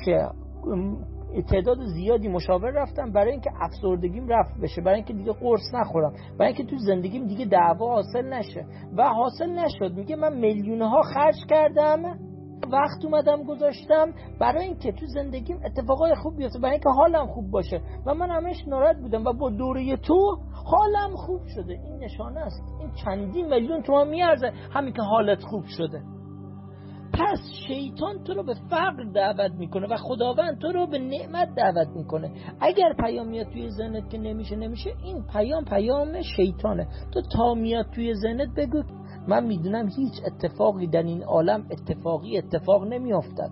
تعداد زیادی مشاور رفتم برای اینکه افسردگیم رفع بشه، برای اینکه دیگه قرص نخورم، برای اینکه تو زندگیم دیگه دعوا حاصل نشه. و حاصل نشد. میگه من میلیونها خرج کردم، وقت اومدم گذاشتم برای اینکه تو زندگیم اتفاقای خوب بیفته، برای اینکه حالم خوب باشه، و من همش ناراحت بودم و با دوره تو حالم خوب شده. این نشانه است. این چندین میلیون تومان میارزه همین که حالت خوب شده. پس شیطان تو رو به فقر دعوت میکنه و خداوند تو رو به نعمت دعوت میکنه. اگر پیام میاد توی ذهنت که نمیشه، این پیام شیطانه. تو تا میاد توی ذهنت بگو من میدونم هیچ اتفاقی در این عالم اتفاق نمیافتد،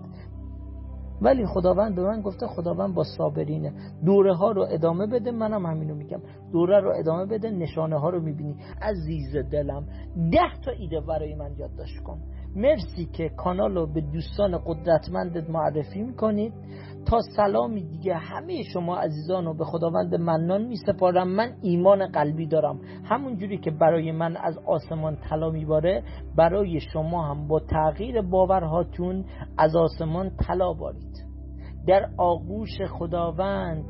ولی خداوند به من گفته، خداوند با صابرینه. دوره ها رو ادامه بده. منم همینو میگم، دوره رو ادامه بده، نشانه ها رو میبینی. عزیز دلم، 10 تا ایده برای من یادداشت کن. مرسی که کانال رو به دوستان قدرتمندت معرفی میکنید. تا سلامی دیگه همه شما عزیزان رو به خداوند منان میسپارم. من ایمان قلبی دارم، همون جوری که برای من از آسمان طلا میباره، برای شما هم با تغییر باورهاتون از آسمان طلا بارید. در آغوش خداوند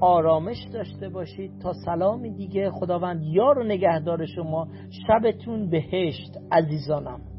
آرامش داشته باشید. تا سلامی دیگه، خداوند یار و نگهدار شما. شبتون بهشت عزیزانم.